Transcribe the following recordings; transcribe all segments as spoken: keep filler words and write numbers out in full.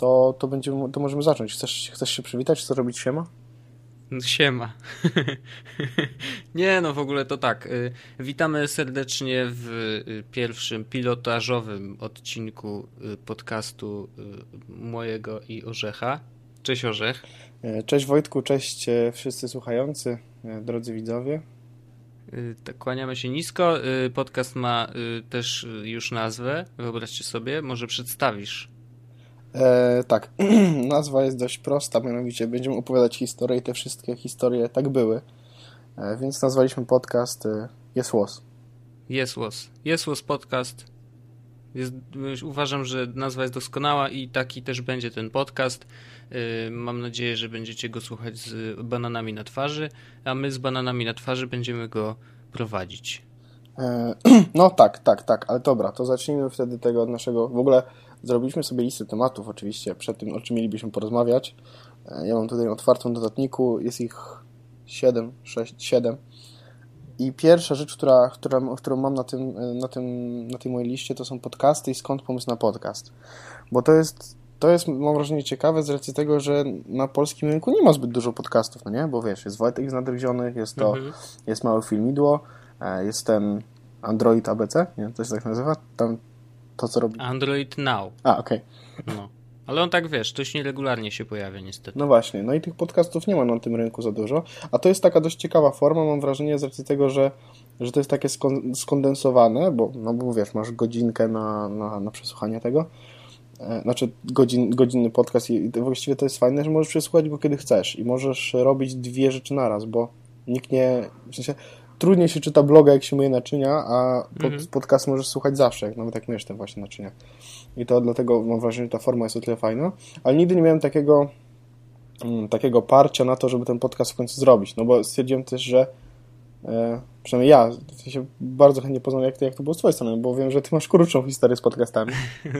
to, to, będziemy, to możemy zacząć. Chcesz, chcesz się przywitać? Co robić? Siema? Siema. Nie, no w ogóle to tak. Witamy serdecznie w pierwszym pilotażowym odcinku podcastu mojego i Orzecha. Cześć Orzech. Cześć Wojtku, cześć wszyscy słuchający, drodzy widzowie. Kłaniamy się nisko. Podcast ma też już nazwę, wyobraźcie sobie, może przedstawisz? E, tak, nazwa jest dość prosta, mianowicie będziemy opowiadać historię i te wszystkie historie tak były, e, więc nazwaliśmy podcast Jest Łos. Jest Łos. Jest Łos podcast. Jest, uważam, że nazwa jest doskonała i taki też będzie ten podcast. Mam nadzieję, że będziecie go słuchać z bananami na twarzy, a my z bananami na twarzy będziemy go prowadzić. No tak, tak, tak, ale dobra, to zacznijmy wtedy tego naszego... W ogóle zrobiliśmy sobie listę tematów oczywiście przed tym, o czym mielibyśmy porozmawiać. Ja mam tutaj otwartą w notatniku, jest ich siedem, sześć, siedem. I pierwsza rzecz, która, która, którą mam na, tym, na, tym, na tej mojej liście, to są podcasty i skąd pomysł na podcast. Bo to jest, to jest, mam wrażenie, ciekawe z racji tego, że na polskim rynku nie ma zbyt dużo podcastów, no nie? Bo wiesz, jest Wojtek z Nadgryzionych, jest to, mhm. jest Małe Filmidło, jest ten Android A B C, nie? To się tak nazywa? Tam to, co robi... Android Now. A, okej. Okay. No. Ale on tak, wiesz, dość nieregularnie się pojawia niestety. No właśnie, no i tych podcastów nie ma na tym rynku za dużo, a to jest taka dość ciekawa forma, mam wrażenie, z racji tego, że, że to jest takie skondensowane, bo, no bo wiesz, masz godzinkę na, na, na przesłuchanie tego, znaczy godzin, godzinny podcast i właściwie to jest fajne, że możesz przesłuchać go kiedy chcesz i możesz robić dwie rzeczy naraz, bo nikt nie, w sensie trudniej się czyta bloga, jak się myje naczynia, a pod, mm-hmm. podcast możesz słuchać zawsze, jak nawet jak myjesz te właśnie naczynia. I to dlatego mam wrażenie, że ta forma jest o tyle fajna, ale nigdy nie miałem takiego mm, takiego parcia na to, żeby ten podcast w końcu zrobić, no bo stwierdziłem też, że e, przynajmniej ja się bardzo chętnie poznam, jak to, jak to było z twojej strony, bo wiem, że ty masz krótszą historię z podcastami.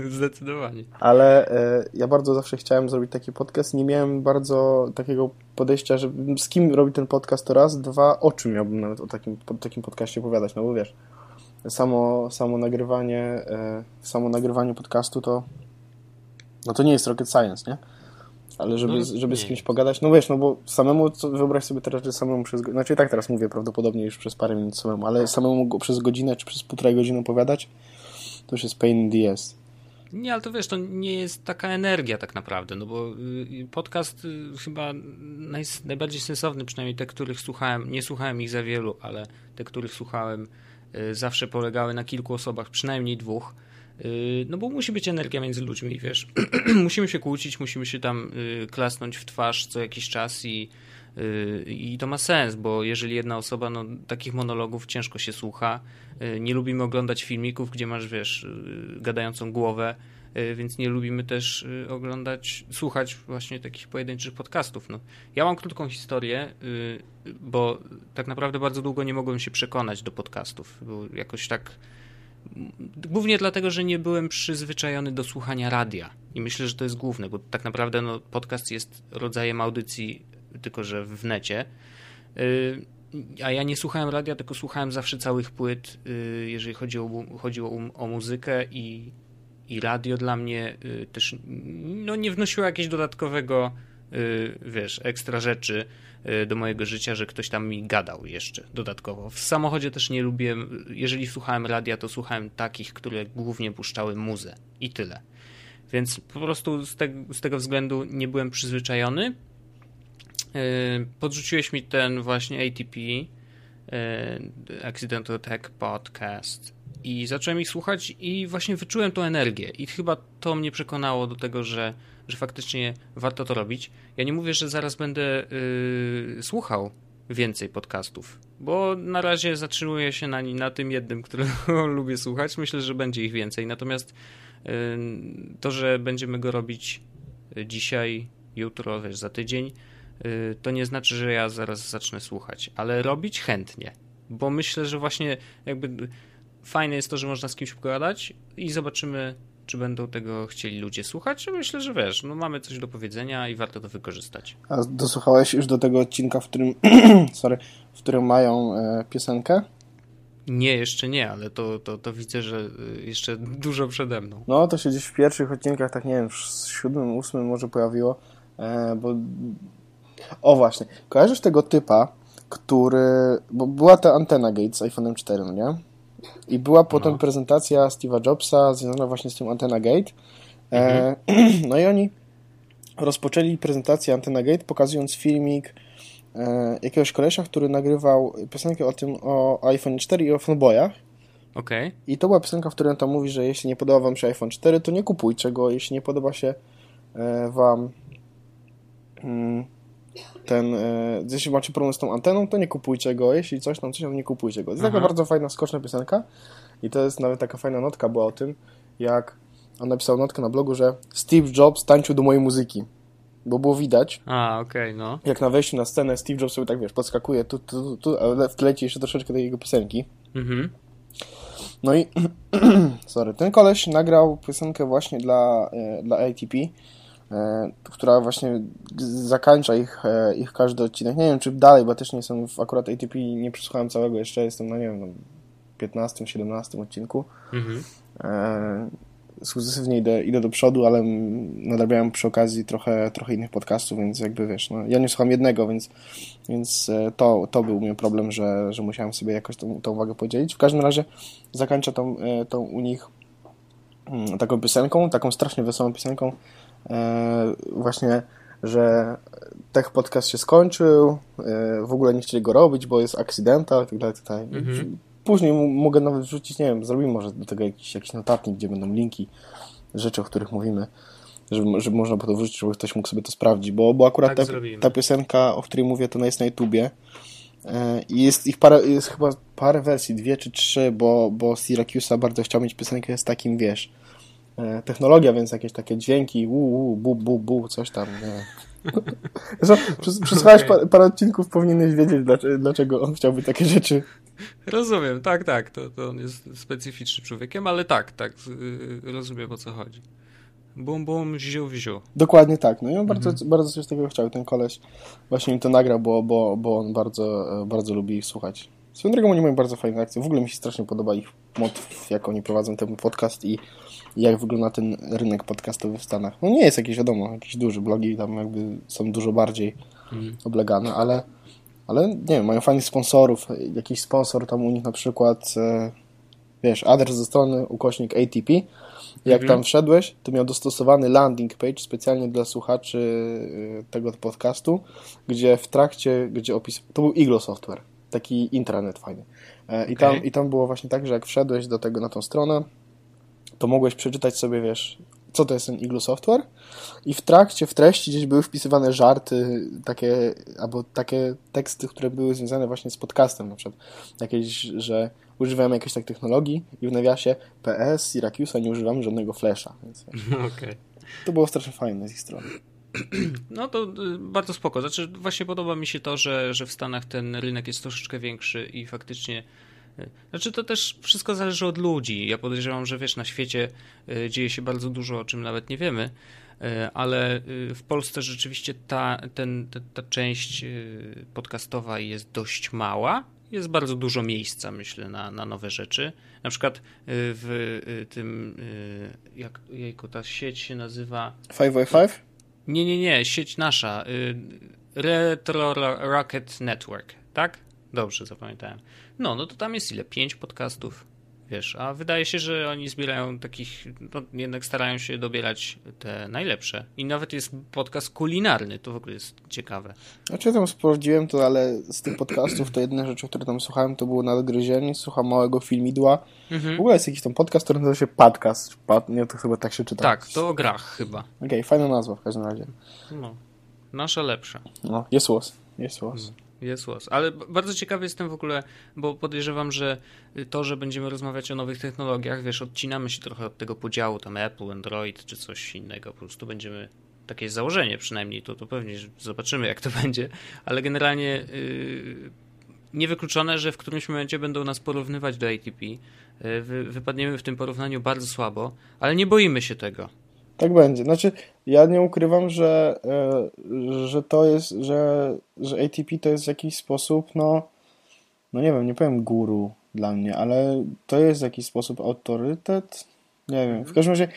Zdecydowanie. Ale e, ja bardzo zawsze chciałem zrobić taki podcast, nie miałem bardzo takiego podejścia, że z kim robić ten podcast to raz, dwa, o czym miałbym nawet o takim, o takim podcaście opowiadać, no bo wiesz, Samo, samo, nagrywanie, e, samo nagrywanie podcastu to no to nie jest rocket science, nie? Ale żeby, no, żeby z kimś pogadać, no wiesz, no bo samemu, to wyobraź sobie teraz, że samemu przez, znaczy tak teraz mówię prawdopodobnie już przez parę minut samemu, ale samemu przez godzinę czy przez półtorej godziny opowiadać, to już jest pain in the ass. Nie, ale to wiesz, to nie jest taka energia tak naprawdę, no bo podcast chyba naj, najbardziej sensowny, przynajmniej te, których słuchałem, nie słuchałem ich za wielu, ale te, których słuchałem zawsze polegały na kilku osobach, przynajmniej dwóch, no bo musi być energia między ludźmi, wiesz, musimy się kłócić, musimy się tam klasnąć w twarz co jakiś czas i, i to ma sens, bo jeżeli jedna osoba, no takich monologów ciężko się słucha, nie lubimy oglądać filmików, gdzie masz, wiesz, gadającą głowę, więc nie lubimy też oglądać, słuchać właśnie takich pojedynczych podcastów. No. Ja mam krótką historię, bo tak naprawdę bardzo długo nie mogłem się przekonać do podcastów. Było jakoś tak, głównie dlatego, że nie byłem przyzwyczajony do słuchania radia i myślę, że to jest główne, bo tak naprawdę no, podcast jest rodzajem audycji, tylko że w necie. A ja nie słuchałem radia, tylko słuchałem zawsze całych płyt, jeżeli chodziło, chodziło o muzykę i I radio dla mnie też no, nie wnosiło jakiegoś dodatkowego, wiesz, ekstra rzeczy do mojego życia, że ktoś tam mi gadał jeszcze dodatkowo. W samochodzie też nie lubiłem, jeżeli słuchałem radia, to słuchałem takich, które głównie puszczały muzę i tyle. Więc po prostu z, te, z tego względu nie byłem przyzwyczajony. Podrzuciłeś mi ten właśnie A T P, Accidental Tech Podcast, i zacząłem ich słuchać i właśnie wyczułem tą energię i chyba to mnie przekonało do tego, że, że faktycznie warto to robić. Ja nie mówię, że zaraz będę yy, słuchał więcej podcastów, bo na razie zatrzymuję się na, na tym jednym, którego lubię słuchać. Myślę, że będzie ich więcej, natomiast yy, to, że będziemy go robić dzisiaj, jutro, wiesz, za tydzień, yy, to nie znaczy, że ja zaraz zacznę słuchać, ale robić chętnie, bo myślę, że właśnie jakby... Fajne jest to, że można z kimś pogadać i zobaczymy, czy będą tego chcieli ludzie słuchać. Myślę, że wiesz, no mamy coś do powiedzenia i warto to wykorzystać. A dosłuchałeś już do tego odcinka, w którym sorry, w którym mają e, piosenkę? Nie, jeszcze nie, ale to, to, to widzę, że jeszcze dużo przede mną. No to się gdzieś w pierwszych odcinkach, tak nie wiem, w siódmym, ósmym może pojawiło, bo... O właśnie, kojarzysz tego typa, który... Bo była ta antena Gate z iPhone'em cztery, nie? I była potem no. prezentacja Steve'a Jobsa związana właśnie z tym antena Gate. Mhm. E, no i oni rozpoczęli prezentację antena Gate, pokazując filmik e, jakiegoś kolesia, który nagrywał piosenkę o tym, o iPhone cztery i o fanboyach. Okay. I to była piosenka, w której on tam mówi, że jeśli nie podoba wam się iPhone cztery, to nie kupujcie go, jeśli nie podoba się e, wam mm, ten, e, jeśli macie problem z tą anteną, to nie kupujcie go, jeśli coś tam, coś tam, nie kupujcie go. To jest Aha. taka bardzo fajna, skoczna piosenka i to jest nawet taka fajna notka była o tym, jak on napisał notkę na blogu, że Steve Jobs tańczył do mojej muzyki, bo było widać, A, okay, no. jak na wejściu na scenę Steve Jobs sobie tak, wiesz, podskakuje tu, tu, tu, tu, ale w tle leci jeszcze troszeczkę tej jego piosenki. Mhm. No i sorry, ten koleś nagrał piosenkę właśnie dla, e, dla A T P, E, która właśnie zakańcza ich, e, ich każdy odcinek. Nie wiem, czy dalej, bo też nie jestem w akurat A T P, nie przesłuchałem całego jeszcze, jestem na, nie wiem, no, piętnastym, siedemnastym odcinku. Mhm. E, sukcesywnie idę, idę do przodu, ale nadrabiałem przy okazji trochę, trochę innych podcastów, więc jakby wiesz, no, ja nie słucham jednego, więc, więc to, to był u mnie problem, że, że musiałem sobie jakoś tą, tą uwagę podzielić. W każdym razie zakańcza tą, tą u nich taką piosenką, taką strasznie wesołą piosenką, Eee, właśnie, że tech podcast się skończył, eee, w ogóle nie chcieli go robić, bo jest Accidental, tak dalej, tak dalej. Mm-hmm. Później m- mogę nawet wrzucić, nie wiem, zrobimy może do tego jakiś, jakiś notatnik, gdzie będą linki, rzeczy, o których mówimy, żeby, żeby można było to wrzucić, żeby ktoś mógł sobie to sprawdzić, bo, bo akurat tak ta, ta piosenka, o której mówię, to jest na YouTubie i jest ich parę, jest chyba parę wersji, dwie czy trzy, bo, bo Syracuse'a bardzo chciał mieć piosenkę z takim, wiesz, technologia, więc jakieś takie dźwięki uuu, bu, bu, bu, coś tam. Przesłuchałeś okay. par, parę odcinków, powinieneś wiedzieć, dlaczego, dlaczego on chciałby takie rzeczy. Rozumiem, tak, tak. To, to on jest specyficznym człowiekiem, ale tak, tak, rozumiem, o co chodzi. Bum, bum, ziu, ziu. Dokładnie tak. No i on mhm. bardzo, bardzo coś takiego chciał. Ten koleś właśnie mi to nagrał, bo, bo, bo on bardzo, bardzo lubi ich słuchać. Swoją drogą oni mają bardzo fajne akcje. W ogóle mi się strasznie podoba ich motyw, jak oni prowadzą ten podcast i jak wygląda ten rynek podcastowy w Stanach. No nie jest jakiś, wiadomo, jakiś duży, blogi tam jakby są dużo bardziej mm. oblegane, ale, ale nie wiem, mają fajnych sponsorów. Jakiś sponsor tam u nich na przykład, e, wiesz, adres ze strony ukośnik A T P. Jak mm-hmm. tam wszedłeś, to miał dostosowany landing page specjalnie dla słuchaczy tego podcastu, gdzie w trakcie, gdzie opis... To był Iglo Software. Taki intranet fajny. E, okay. i, tam, I tam było właśnie tak, że jak wszedłeś do tego na tą stronę, to mogłeś przeczytać sobie, wiesz, co to jest ten Iglo Software i w trakcie, w treści gdzieś były wpisywane żarty takie, albo takie teksty, które były związane właśnie z podcastem, na przykład jakieś, że używamy jakiejś tak technologii i w nawiasie P S Syracuse'a nie używamy żadnego flasha. Więc okay. To było strasznie fajne z ich strony. No to bardzo spoko. Znaczy właśnie podoba mi się to, że, że w Stanach ten rynek jest troszeczkę większy i faktycznie... Znaczy to też wszystko zależy od ludzi. Ja podejrzewam, że wiesz, na świecie dzieje się bardzo dużo, o czym nawet nie wiemy, ale w Polsce rzeczywiście ta, ten, ta, ta część podcastowa jest dość mała. Jest bardzo dużo miejsca, myślę, na, na nowe rzeczy. Na przykład w tym, jak jejku, ta sieć się nazywa... pięć by pięć? Nie, nie, nie, sieć nasza. Retro Rocket Network, tak? Dobrze zapamiętałem. No, no to tam jest ile? Pięć podcastów, wiesz, a wydaje się, że oni zbierają takich, no jednak starają się dobierać te najlepsze. I nawet jest podcast kulinarny, to w ogóle jest ciekawe. Znaczy ja tam sprawdziłem to, ale z tych podcastów to jedne rzeczy, które tam słuchałem, to było Nadgryzienie, słucham Małego Filmidła. Mhm. W ogóle jest jakiś tam podcast, który nazywa się Podcast. Pad... Nie, to chyba tak się czyta. Tak, to o grach chyba. Okej, okay, fajna nazwa w każdym razie. No, nasza lepsza. No, jest łos, jest łos. Mhm. Jest los. Ale bardzo ciekawy jestem w ogóle, bo podejrzewam, że to, że będziemy rozmawiać o nowych technologiach, wiesz, odcinamy się trochę od tego podziału tam Apple, Android czy coś innego. Po prostu będziemy, takie jest założenie przynajmniej, to, to pewnie zobaczymy jak to będzie, ale generalnie yy, niewykluczone, że w którymś momencie będą nas porównywać do A T P. Yy, wypadniemy w tym porównaniu bardzo słabo, ale nie boimy się tego. Tak będzie. Znaczy, ja nie ukrywam, że, że to jest, że, że A T P to jest w jakiś sposób, no, no nie wiem, nie powiem guru, dla mnie, ale to jest w jakiś sposób autorytet? Nie wiem. W każdym razie,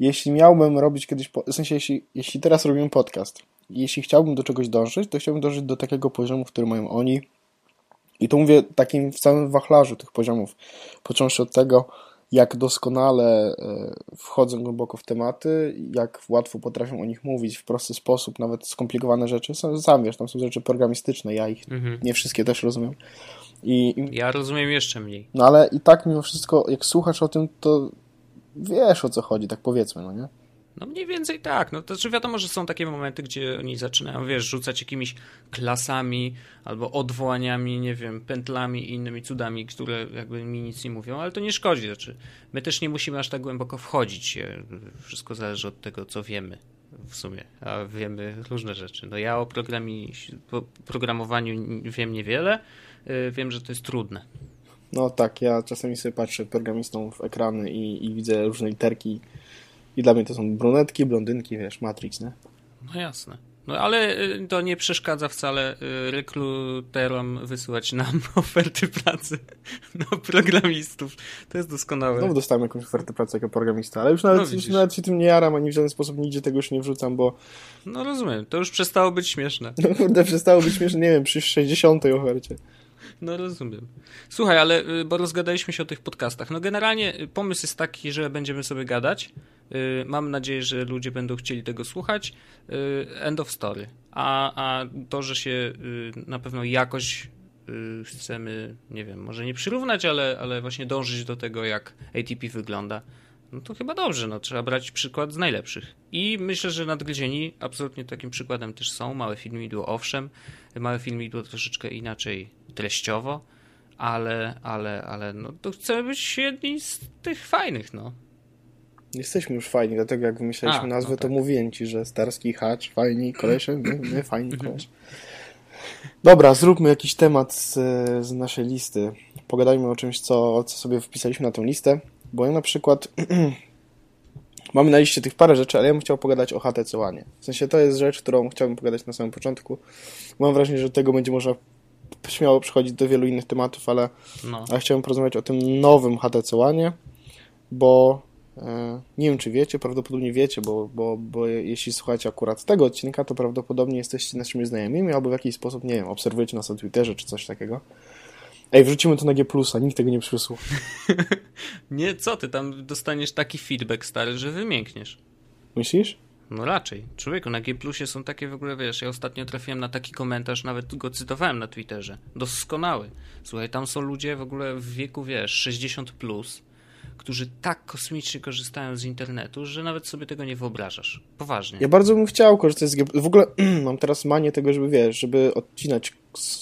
jeśli miałbym robić kiedyś, po, w sensie jeśli, jeśli teraz robimy podcast, jeśli chciałbym do czegoś dążyć, to chciałbym dążyć do takiego poziomu, który mają oni. I tu mówię takim w całym wachlarzu tych poziomów, począwszy od tego, jak doskonale wchodzą głęboko w tematy, jak łatwo potrafią o nich mówić w prosty sposób, nawet skomplikowane rzeczy. Sam wiesz, tam są rzeczy programistyczne, ja ich mhm. nie wszystkie też rozumiem. I, i, ja rozumiem jeszcze mniej. No ale i tak mimo wszystko, jak słuchasz o tym, to wiesz, o co chodzi, tak powiedzmy, no nie? No mniej więcej tak, no to znaczy wiadomo, że są takie momenty, gdzie oni zaczynają, wiesz, rzucać jakimiś klasami albo odwołaniami, nie wiem, pętlami i innymi cudami, które jakby mi nic nie mówią, ale to nie szkodzi, znaczy my też nie musimy aż tak głęboko wchodzić, wszystko zależy od tego, co wiemy w sumie, a wiemy różne rzeczy. No ja o programie, programowaniu wiem niewiele, wiem, że to jest trudne. No tak, ja czasami sobie patrzę programistą w ekrany i, i widzę różne literki. I dla mnie to są brunetki, blondynki, wiesz, Matrix, nie? No jasne. No ale to nie przeszkadza wcale rekruterom wysyłać nam oferty pracy na programistów. To jest doskonałe. No dostałem jakąś ofertę pracy jako programista, ale już nawet, no już nawet się tym nie jaram, ani w żaden sposób nigdzie tego już nie wrzucam, bo... No rozumiem, to już przestało być śmieszne. No kurde, przestało być śmieszne, nie wiem, przy sześćdziesiątej ofercie. No rozumiem. Słuchaj, ale bo rozgadaliśmy się o tych podcastach. No generalnie pomysł jest taki, że będziemy sobie gadać. Mam nadzieję, że ludzie będą chcieli tego słuchać. End of story. A, a to, że się na pewno jakoś chcemy, nie wiem, może nie przyrównać, ale, ale właśnie dążyć do tego, jak A T P wygląda, no to chyba dobrze, no trzeba brać przykład z najlepszych. I myślę, że Nadgryzieni absolutnie takim przykładem też są. Małe filmidło, owszem. Małe filmidło troszeczkę inaczej treściowo, ale, ale, ale no to chcemy być jedni z tych fajnych, no. Jesteśmy już fajni, dlatego jak wymyślaliśmy A, nazwę, no tak. To mówiłem ci, że Starski Hacz, fajni kolesie, my, my fajni kolesie. Dobra, zróbmy jakiś temat z, z naszej listy. Pogadajmy o czymś, co, co sobie wpisaliśmy na tę listę, bo ja na przykład mamy na liście tych parę rzeczy, ale ja bym chciał pogadać o H T C One. W sensie to jest rzecz, którą chciałbym pogadać na samym początku. Mam wrażenie, że do tego będzie można śmiało przychodzić do wielu innych tematów, ale, no. ale chciałbym porozmawiać o tym nowym H T C One, bo nie wiem, czy wiecie, prawdopodobnie wiecie, bo, bo, bo jeśli słuchacie akurat tego odcinka, to prawdopodobnie jesteście naszymi znajomymi albo w jakiś sposób, nie wiem, obserwujecie nas na Twitterze czy coś takiego. Ej, wrzucimy to na G plus, nikt tego nie przysłuchał. Nie, co ty, tam dostaniesz taki feedback stary, że wymiękniesz. Myślisz? No raczej. Człowieku, na G plusie są takie w ogóle, wiesz, ja ostatnio trafiłem na taki komentarz, nawet go cytowałem na Twitterze. Doskonały. Słuchaj, tam są ludzie w ogóle w wieku, wiesz, sześćdziesiąt plus, którzy tak kosmicznie korzystają z internetu, że nawet sobie tego nie wyobrażasz. Poważnie. Ja bardzo bym chciał korzystać z G... W ogóle mam teraz manię tego, żeby, wiesz, żeby odcinać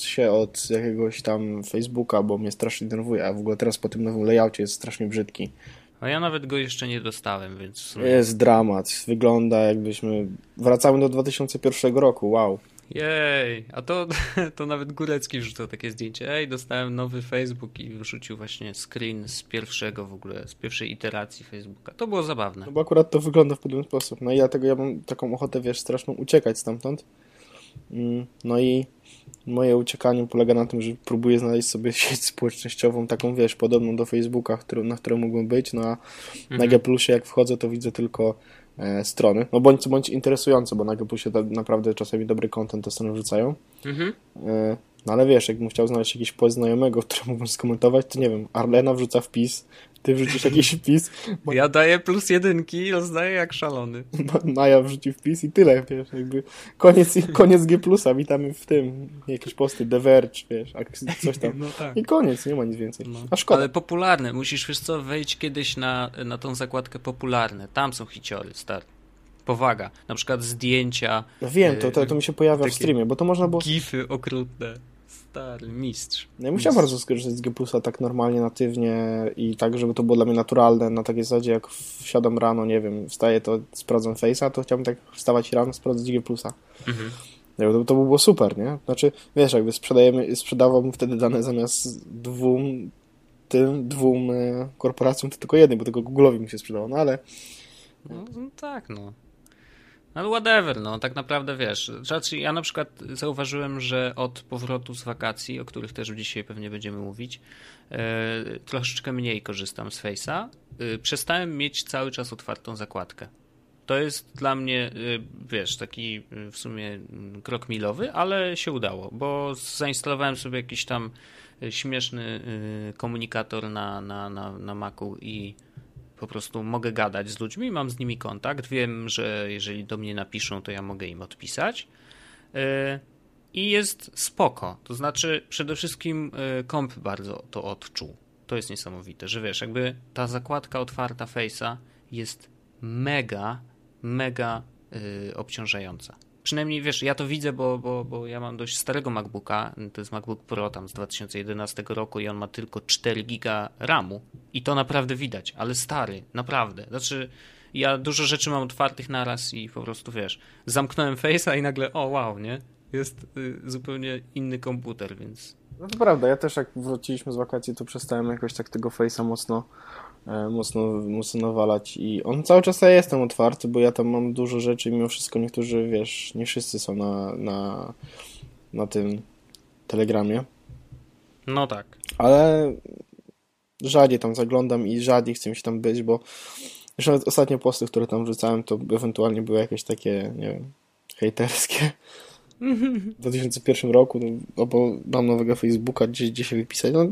się od jakiegoś tam Facebooka, bo mnie strasznie denerwuje, a w ogóle teraz po tym nowym layoutie jest strasznie brzydki. A ja nawet go jeszcze nie dostałem, więc... W sumie... Jest dramat. Wygląda jakbyśmy... Wracamy do dwa tysiące pierwszego roku, wow. Jej, a to, to nawet Górecki wrzucał takie zdjęcie. Ej, dostałem nowy Facebook i wrzucił właśnie screen z pierwszego w ogóle, z pierwszej iteracji Facebooka. To było zabawne. No bo akurat to wygląda w podobny sposób. No i dlatego ja mam taką ochotę, wiesz, straszną uciekać stamtąd. No i moje uciekanie polega na tym, że próbuję znaleźć sobie sieć społecznościową, taką, wiesz, podobną do Facebooka, na którą mógłbym być. No a mhm. na G plusie jak wchodzę, to widzę tylko... strony, no bądź co bądź interesujące, bo na G plusie naprawdę czasami dobry content te strony wrzucają. Mhm. No ale wiesz, jakbym chciał znaleźć jakiegoś poznajomego, który mógłbym skomentować, to nie wiem, Arlena wrzuca wpis, ty wrzucisz jakiś wpis. Bo... Ja daję plus jedynki i rozdaję jak szalony. Maja wrzuci wpis i tyle, wiesz, jakby koniec, koniec G plusa, witamy w tym, jakieś posty, The Verge, wiesz, coś tam. No tak. I koniec, nie ma nic więcej. No. A szkoda. Ale popularne, musisz, wiesz co, wejść kiedyś na, na tą zakładkę popularne, tam są hiciory, stary. Powaga, na przykład zdjęcia. No wiem, to, to, to mi się pojawia w streamie, bo to można było... Gify okrutne, stary mistrz. No ja bym chciał bardzo skorzystać z G plusa tak normalnie, natywnie i tak, żeby to było dla mnie naturalne, na takiej zasadzie jak wsiadam rano, nie wiem, wstaję, to sprawdzam Face'a, to chciałbym tak wstawać rano, sprawdzać G plusa. Mhm. Ja, to, to by było super, nie? Znaczy, wiesz, jakby sprzedajemy, sprzedawałbym wtedy dane zamiast dwóm tym, dwóm e, korporacjom, to tylko jednej, bo tylko Google'owi mi się sprzedało, no ale... No, no tak, no. Ale whatever, no tak naprawdę wiesz. Znaczy, ja na przykład zauważyłem, że od powrotu z wakacji, o których też dzisiaj pewnie będziemy mówić, yy, troszeczkę mniej korzystam z Face'a. Yy, przestałem mieć cały czas otwartą zakładkę. To jest dla mnie, wiesz, taki w sumie krok milowy, ale się udało, bo zainstalowałem sobie jakiś tam śmieszny komunikator na, na, na, na Macu i po prostu mogę gadać z ludźmi, mam z nimi kontakt, wiem, że jeżeli do mnie napiszą, to ja mogę im odpisać i jest spoko, to znaczy przede wszystkim komp bardzo to odczuł, to jest niesamowite, że wiesz, jakby ta zakładka otwarta Face'a jest mega, mega yy, obciążająca. Przynajmniej, wiesz, ja to widzę, bo, bo, bo ja mam dość starego MacBooka, to jest MacBook Pro tam z dwa tysiące jedenastego roku i on ma tylko cztery giga ramu i to naprawdę widać, ale stary, naprawdę. Znaczy, ja dużo rzeczy mam otwartych naraz i po prostu, wiesz, zamknąłem Face'a i nagle, o wow, nie? Jest yy, zupełnie inny komputer, więc... No to prawda, ja też jak wróciliśmy z wakacji, to przestałem jakoś tak tego Face'a mocno mocno, mocno nawalać i on cały czas ja jestem otwarty, bo ja tam mam dużo rzeczy i mimo wszystko niektórzy, wiesz, nie wszyscy są na, na, na tym Telegramie. No tak. Ale rzadziej tam zaglądam i rzadziej chcę się tam być, bo już nawet ostatnie posty, które tam wrzucałem, to ewentualnie były jakieś takie, nie wiem, hejterskie. W dwa tysiące pierwszym roku, no bo mam nowego Facebooka, gdzie, gdzie się wypisać. No,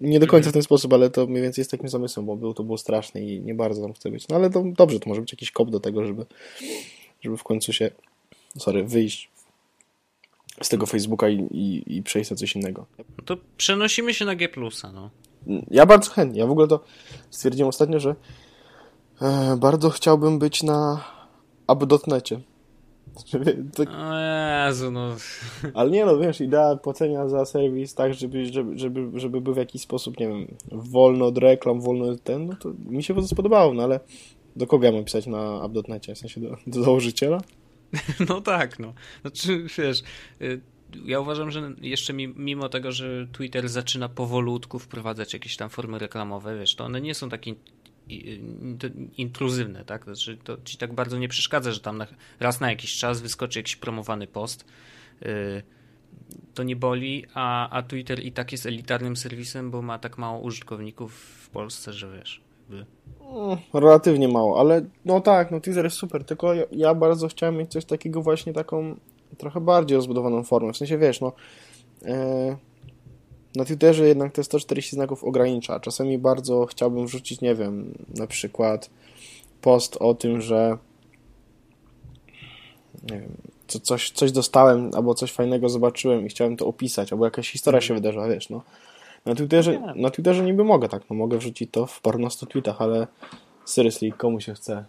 nie do końca w ten sposób, ale to mniej więcej jest takim zamysłem, bo był, to było straszne i nie bardzo tam chcę być. No ale to dobrze, to może być jakiś kop do tego, żeby, żeby w końcu się, sorry, wyjść z tego Facebooka i, i, i przejść na coś innego. No to przenosimy się na G plus, no. Ja bardzo chętnie. Ja w ogóle to stwierdziłem ostatnio, że e, bardzo chciałbym być na abo kropka net. To... O Jezu, no. Ale nie no, wiesz, idea płacenia za serwis tak, żeby, żeby, żeby, żeby był w jakiś sposób, nie wiem, wolno od reklam, wolno od ten, no to mi się bardzo spodobało, no ale do kogo ja mam pisać na abo kropka net, w sensie do, do założyciela? No tak, no. Znaczy, wiesz, ja uważam, że jeszcze mimo tego, że Twitter zaczyna powolutku wprowadzać jakieś tam formy reklamowe, wiesz, to one nie są takie intruzywne, tak? Znaczy, to ci tak bardzo nie przeszkadza, że tam na, raz na jakiś czas wyskoczy jakiś promowany post. Yy, to nie boli, a, a Twitter i tak jest elitarnym serwisem, bo ma tak mało użytkowników w Polsce, że wiesz. Jakby... Relatywnie mało, ale no tak, no Twitter jest super, tylko ja, ja bardzo chciałem mieć coś takiego właśnie taką trochę bardziej rozbudowaną formę. W sensie, wiesz, no... Yy... Na Twitterze jednak te sto czterdzieści znaków ogranicza. Czasami bardzo chciałbym wrzucić, nie wiem, na przykład post o tym, że nie wiem, co, coś, coś dostałem albo coś fajnego zobaczyłem i chciałem to opisać, albo jakaś historia się wydarzyła, wiesz, no. Na Twitterze, na Twitterze niby mogę tak, no mogę wrzucić to w parunastu tweetach, ale seriously, komu się chce?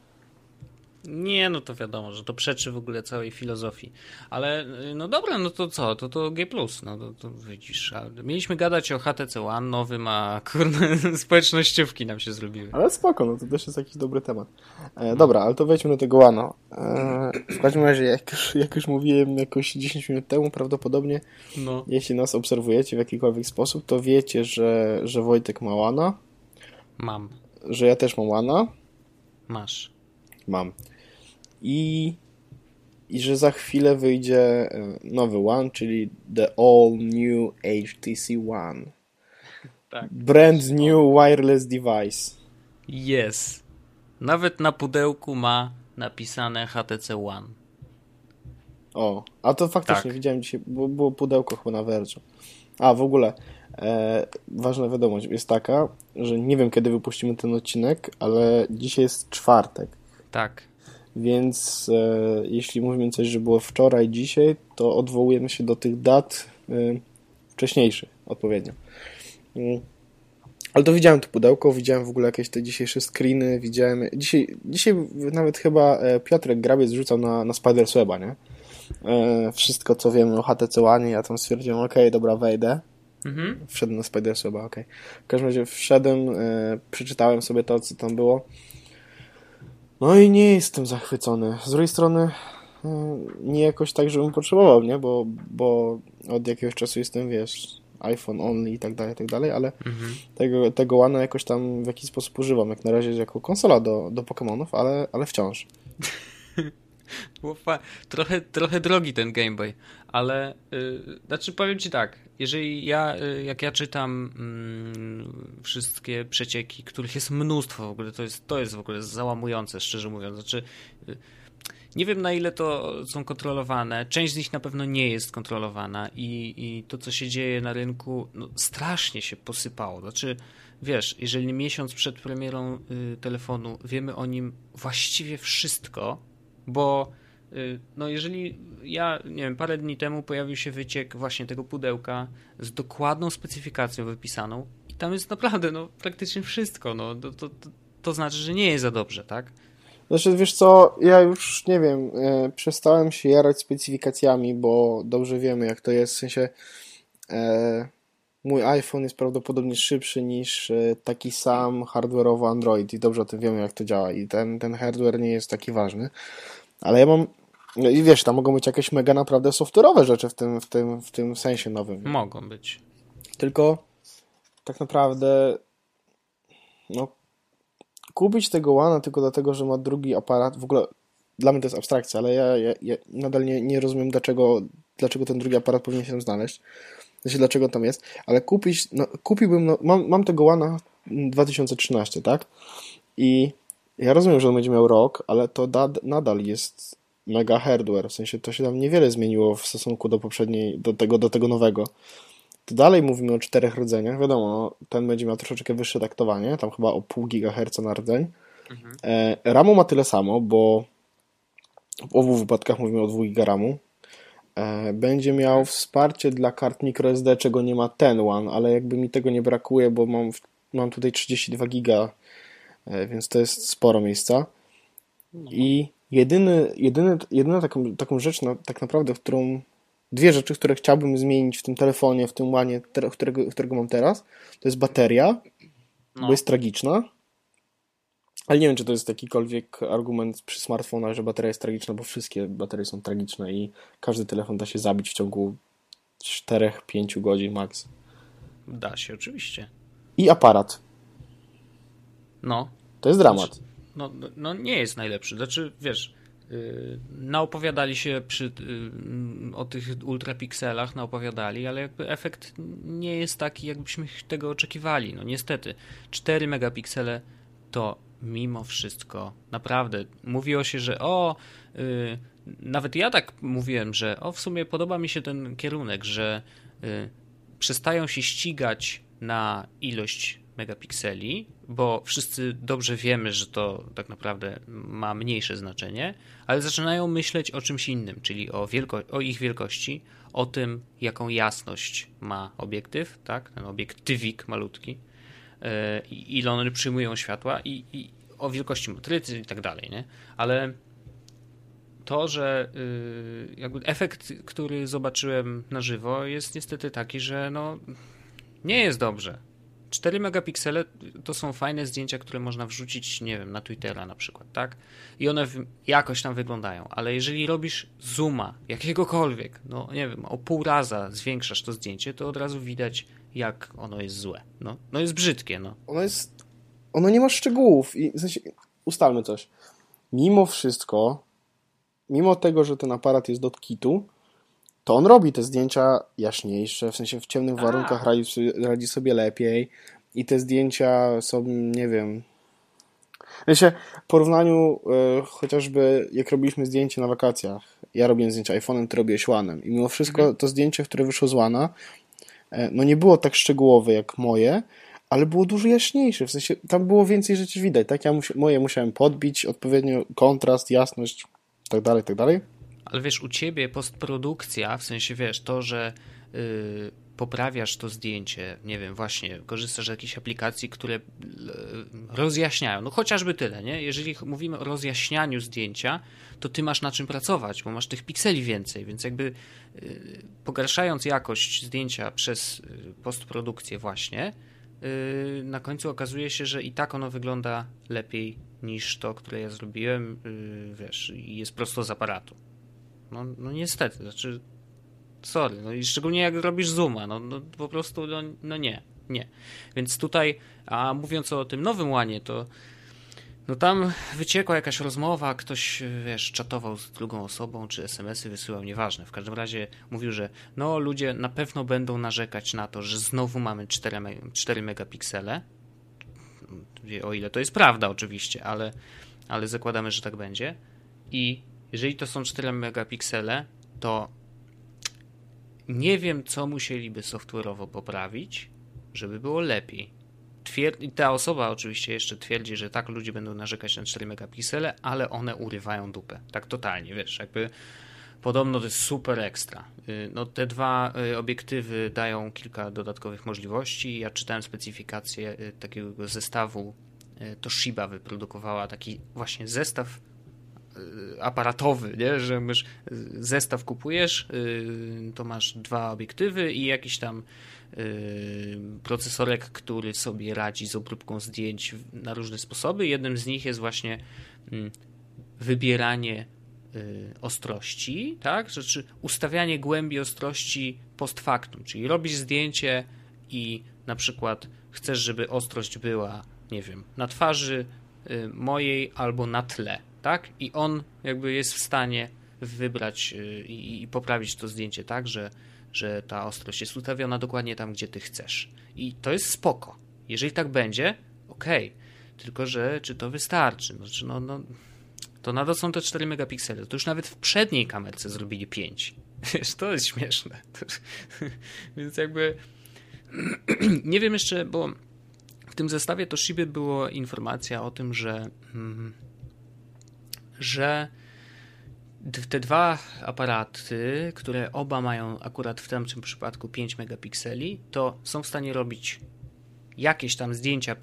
Nie, no to wiadomo, że to przeczy w ogóle całej filozofii. Ale no dobra, no to co? To to G plus, no to, to widzisz. Mieliśmy gadać o H T C One nowym, a kurde, społecznościówki nam się zrobiły. Ale spoko, no to też jest jakiś dobry temat. E, dobra, ale to wejdźmy do tego One'a. E, w każdym razie, jak już, jak już mówiłem jakoś dziesięć minut temu, prawdopodobnie, no. Jeśli nas obserwujecie w jakikolwiek sposób, to wiecie, że, że Wojtek ma One'a. Mam. Że ja też mam One'a. Masz. Mam. I, i że za chwilę wyjdzie nowy One, czyli the all new H T C One. Tak. Brand new wireless device. Yes. Nawet na pudełku ma napisane H T C One. O, a to faktycznie tak. Widziałem dzisiaj, bo było pudełko chyba na Verge'u. A, w ogóle e, ważna wiadomość jest taka, że nie wiem, kiedy wypuścimy ten odcinek, ale dzisiaj jest czwartek. Tak. Więc e, jeśli mówimy coś, że było wczoraj, dzisiaj, to odwołujemy się do tych dat y, wcześniejszych odpowiednio. Y, ale to widziałem to pudełko, widziałem w ogóle jakieś te dzisiejsze screeny, widziałem... Dzisiaj, dzisiaj nawet chyba Piotrek Grabiec rzucał na, na Spidersweba, nie? E, wszystko, co wiemy o H T C One, ja tam stwierdziłem, okej, okay, dobra, wejdę. Mhm. Wszedłem na Spidersweba, okej. Okay. W każdym razie wszedłem, e, przeczytałem sobie to, co tam było. No i nie jestem zachwycony. Z drugiej strony nie jakoś tak, żebym potrzebował, nie? Bo, bo od jakiegoś czasu jestem, wiesz, iPhone only i tak dalej, i tak dalej, ale mhm. tego, tego One'a jakoś tam w jakiś sposób używam. Jak na razie jako konsola do, do Pokemonów, ale, ale wciąż. Trochę, trochę drogi ten Game Boy, ale yy, znaczy powiem ci tak, jeżeli ja, yy, jak ja czytam yy, wszystkie przecieki, których jest mnóstwo w ogóle, to jest, to jest w ogóle załamujące, szczerze mówiąc, znaczy yy, nie wiem, na ile to są kontrolowane, część z nich na pewno nie jest kontrolowana i, i to, co się dzieje na rynku, no, strasznie się posypało, znaczy wiesz, jeżeli miesiąc przed premierą yy, telefonu wiemy o nim właściwie wszystko, bo no jeżeli ja, nie wiem, parę dni temu pojawił się wyciek właśnie tego pudełka z dokładną specyfikacją wypisaną i tam jest naprawdę, no praktycznie wszystko, no to, to, to znaczy, że nie jest za dobrze, tak? Znaczy, wiesz co, ja już, nie wiem, e, przestałem się jarać specyfikacjami, bo dobrze wiemy, jak to jest, w sensie e, mój iPhone jest prawdopodobnie szybszy niż e, taki sam hardware'owo Android i dobrze o tym wiemy, jak to działa i ten, ten hardware nie jest taki ważny. Ale ja mam, no i wiesz, tam mogą być jakieś mega naprawdę software'owe rzeczy w tym, w tym, w tym sensie nowym. Mogą być. Tylko tak naprawdę no kupić tego One'a tylko dlatego, że ma drugi aparat, w ogóle dla mnie to jest abstrakcja, ale ja, ja, ja nadal nie, nie rozumiem dlaczego, dlaczego ten drugi aparat powinien się tam znaleźć. Znaczy dlaczego tam jest, ale kupić, no, kupiłbym, no, mam, mam tego One'a dwa tysiące trzynaście, tak? I ja rozumiem, że on będzie miał rok, ale to da, nadal jest mega hardware, w sensie to się tam niewiele zmieniło w stosunku do poprzedniej, do tego, do tego nowego. To dalej mówimy o czterech rdzeniach, wiadomo, no, ten będzie miał troszeczkę wyższe taktowanie, tam chyba o pół gigaherca na rdzeń. Mhm. E, ramu ma tyle samo, bo w obu wypadkach mówimy o dwa giga ramu. E, będzie miał wsparcie dla kart microSD, czego nie ma ten One, ale jakby mi tego nie brakuje, bo mam, mam tutaj trzydzieści dwa giga, więc to jest sporo miejsca i jedyny, jedyny, jedyna taką, taką rzecz na, tak naprawdę, którą dwie rzeczy, które chciałbym zmienić w tym telefonie, w tym łanie, te, którego, którego mam teraz, to jest bateria, no. Bo jest tragiczna, ale nie wiem, czy to jest jakikolwiek argument przy smartfonach, że bateria jest tragiczna, bo wszystkie baterie są tragiczne i każdy telefon da się zabić w ciągu cztery do pięciu godzin max. Da się, oczywiście. I aparat. No. To jest dramat. No, no nie jest najlepszy. Znaczy, wiesz, yy, naopowiadali się przy, yy, o tych ultrapikselach, naopowiadali, ale jakby efekt nie jest taki, jakbyśmy tego oczekiwali. No niestety. cztery megapiksele to mimo wszystko naprawdę. Mówiło się, że o... Yy, nawet ja tak mówiłem, że o w sumie podoba mi się ten kierunek, że yy, przestają się ścigać na ilość megapikseli, bo wszyscy dobrze wiemy, że to tak naprawdę ma mniejsze znaczenie, ale zaczynają myśleć o czymś innym, czyli o, wielko- o ich wielkości, o tym, jaką jasność ma obiektyw, tak? Ten obiektywik malutki, yy, ile one przyjmują światła i, i o wielkości matrycy i tak dalej, nie? Ale to, że yy, jakby efekt, który zobaczyłem na żywo, jest niestety taki, że no nie jest dobrze. cztery megapiksele to są fajne zdjęcia, które można wrzucić, nie wiem, na Twittera na przykład, tak? I one jakoś tam wyglądają, ale jeżeli robisz zooma jakiegokolwiek, no nie wiem, o pół raza zwiększasz to zdjęcie, to od razu widać, jak ono jest złe. No, no jest brzydkie, no. Ono jest... Ono nie ma szczegółów i w sensie, ustalmy coś. Mimo wszystko, mimo tego, że ten aparat jest od kitu, to on robi te zdjęcia jaśniejsze, w sensie w ciemnych warunkach radzi sobie, radzi sobie lepiej i te zdjęcia są, nie wiem, wiecie, w porównaniu y, chociażby jak robiliśmy zdjęcie na wakacjach, ja robiłem zdjęcia iPhone'em, ty robiłeś One'em i mimo wszystko mhm. to zdjęcie, które wyszło z One'a, y, no nie było tak szczegółowe jak moje, ale było dużo jaśniejsze, w sensie tam było więcej rzeczy widać, tak? Ja mus- moje musiałem podbić, odpowiednio kontrast, jasność, tak dalej, tak dalej. Ale wiesz, u ciebie postprodukcja, w sensie wiesz, to, że yy, poprawiasz to zdjęcie, nie wiem, właśnie korzystasz z jakichś aplikacji, które yy, rozjaśniają, no chociażby tyle, nie? Jeżeli mówimy o rozjaśnianiu zdjęcia, to ty masz na czym pracować, bo masz tych pikseli więcej, więc jakby yy, pogarszając jakość zdjęcia przez yy, postprodukcję właśnie, yy, na końcu okazuje się, że i tak ono wygląda lepiej niż to, które ja zrobiłem, yy, wiesz, i jest prosto z aparatu. No, no niestety, znaczy sorry, no i szczególnie jak robisz zooma, no, no po prostu, no, no nie, nie. Więc tutaj, a mówiąc o tym nowym łanie, to No tam wyciekła jakaś rozmowa, ktoś, wiesz, czatował z drugą osobą, czy es em esy wysyłał, nieważne. W każdym razie mówił, że no ludzie na pewno będą narzekać na to, że znowu mamy cztery, cztery megapiksele, o ile to jest prawda oczywiście, ale, ale zakładamy, że tak będzie. I jeżeli to są cztery megapiksele, to nie wiem, co musieliby software'owo poprawić, żeby było lepiej. I ta osoba oczywiście jeszcze twierdzi, że tak, ludzie będą narzekać na cztery megapiksele, ale one urywają dupę. Tak totalnie, wiesz, jakby podobno to jest super ekstra. No te dwa obiektywy dają kilka dodatkowych możliwości. Ja czytałem specyfikację takiego zestawu. Toshiba wyprodukowała taki właśnie zestaw aparatowy, nie? Że mysz, zestaw kupujesz, to masz dwa obiektywy i jakiś tam procesorek, który sobie radzi z obróbką zdjęć na różne sposoby. Jednym z nich jest właśnie wybieranie ostrości, tak? Znaczy ustawianie głębi ostrości post factum, czyli robisz zdjęcie i na przykład chcesz, żeby ostrość była, nie wiem, na twarzy mojej albo na tle, tak? I on jakby jest w stanie wybrać i, i poprawić to zdjęcie tak, że że ta ostrość jest ustawiona dokładnie tam, gdzie ty chcesz. I to jest spoko. Jeżeli tak będzie, okej. Okay. Tylko, że czy to wystarczy? Znaczy, no, no, to nadal są te cztery megapiksele. To już nawet w przedniej kamerce zrobili pięć. Wiesz, to jest śmieszne. Więc jakby nie wiem jeszcze, bo w tym zestawie Toshiby była informacja o tym, że mm, że te dwa aparaty, które oba mają akurat w tym przypadku pięć megapikseli, to są w stanie robić jakieś tam zdjęcia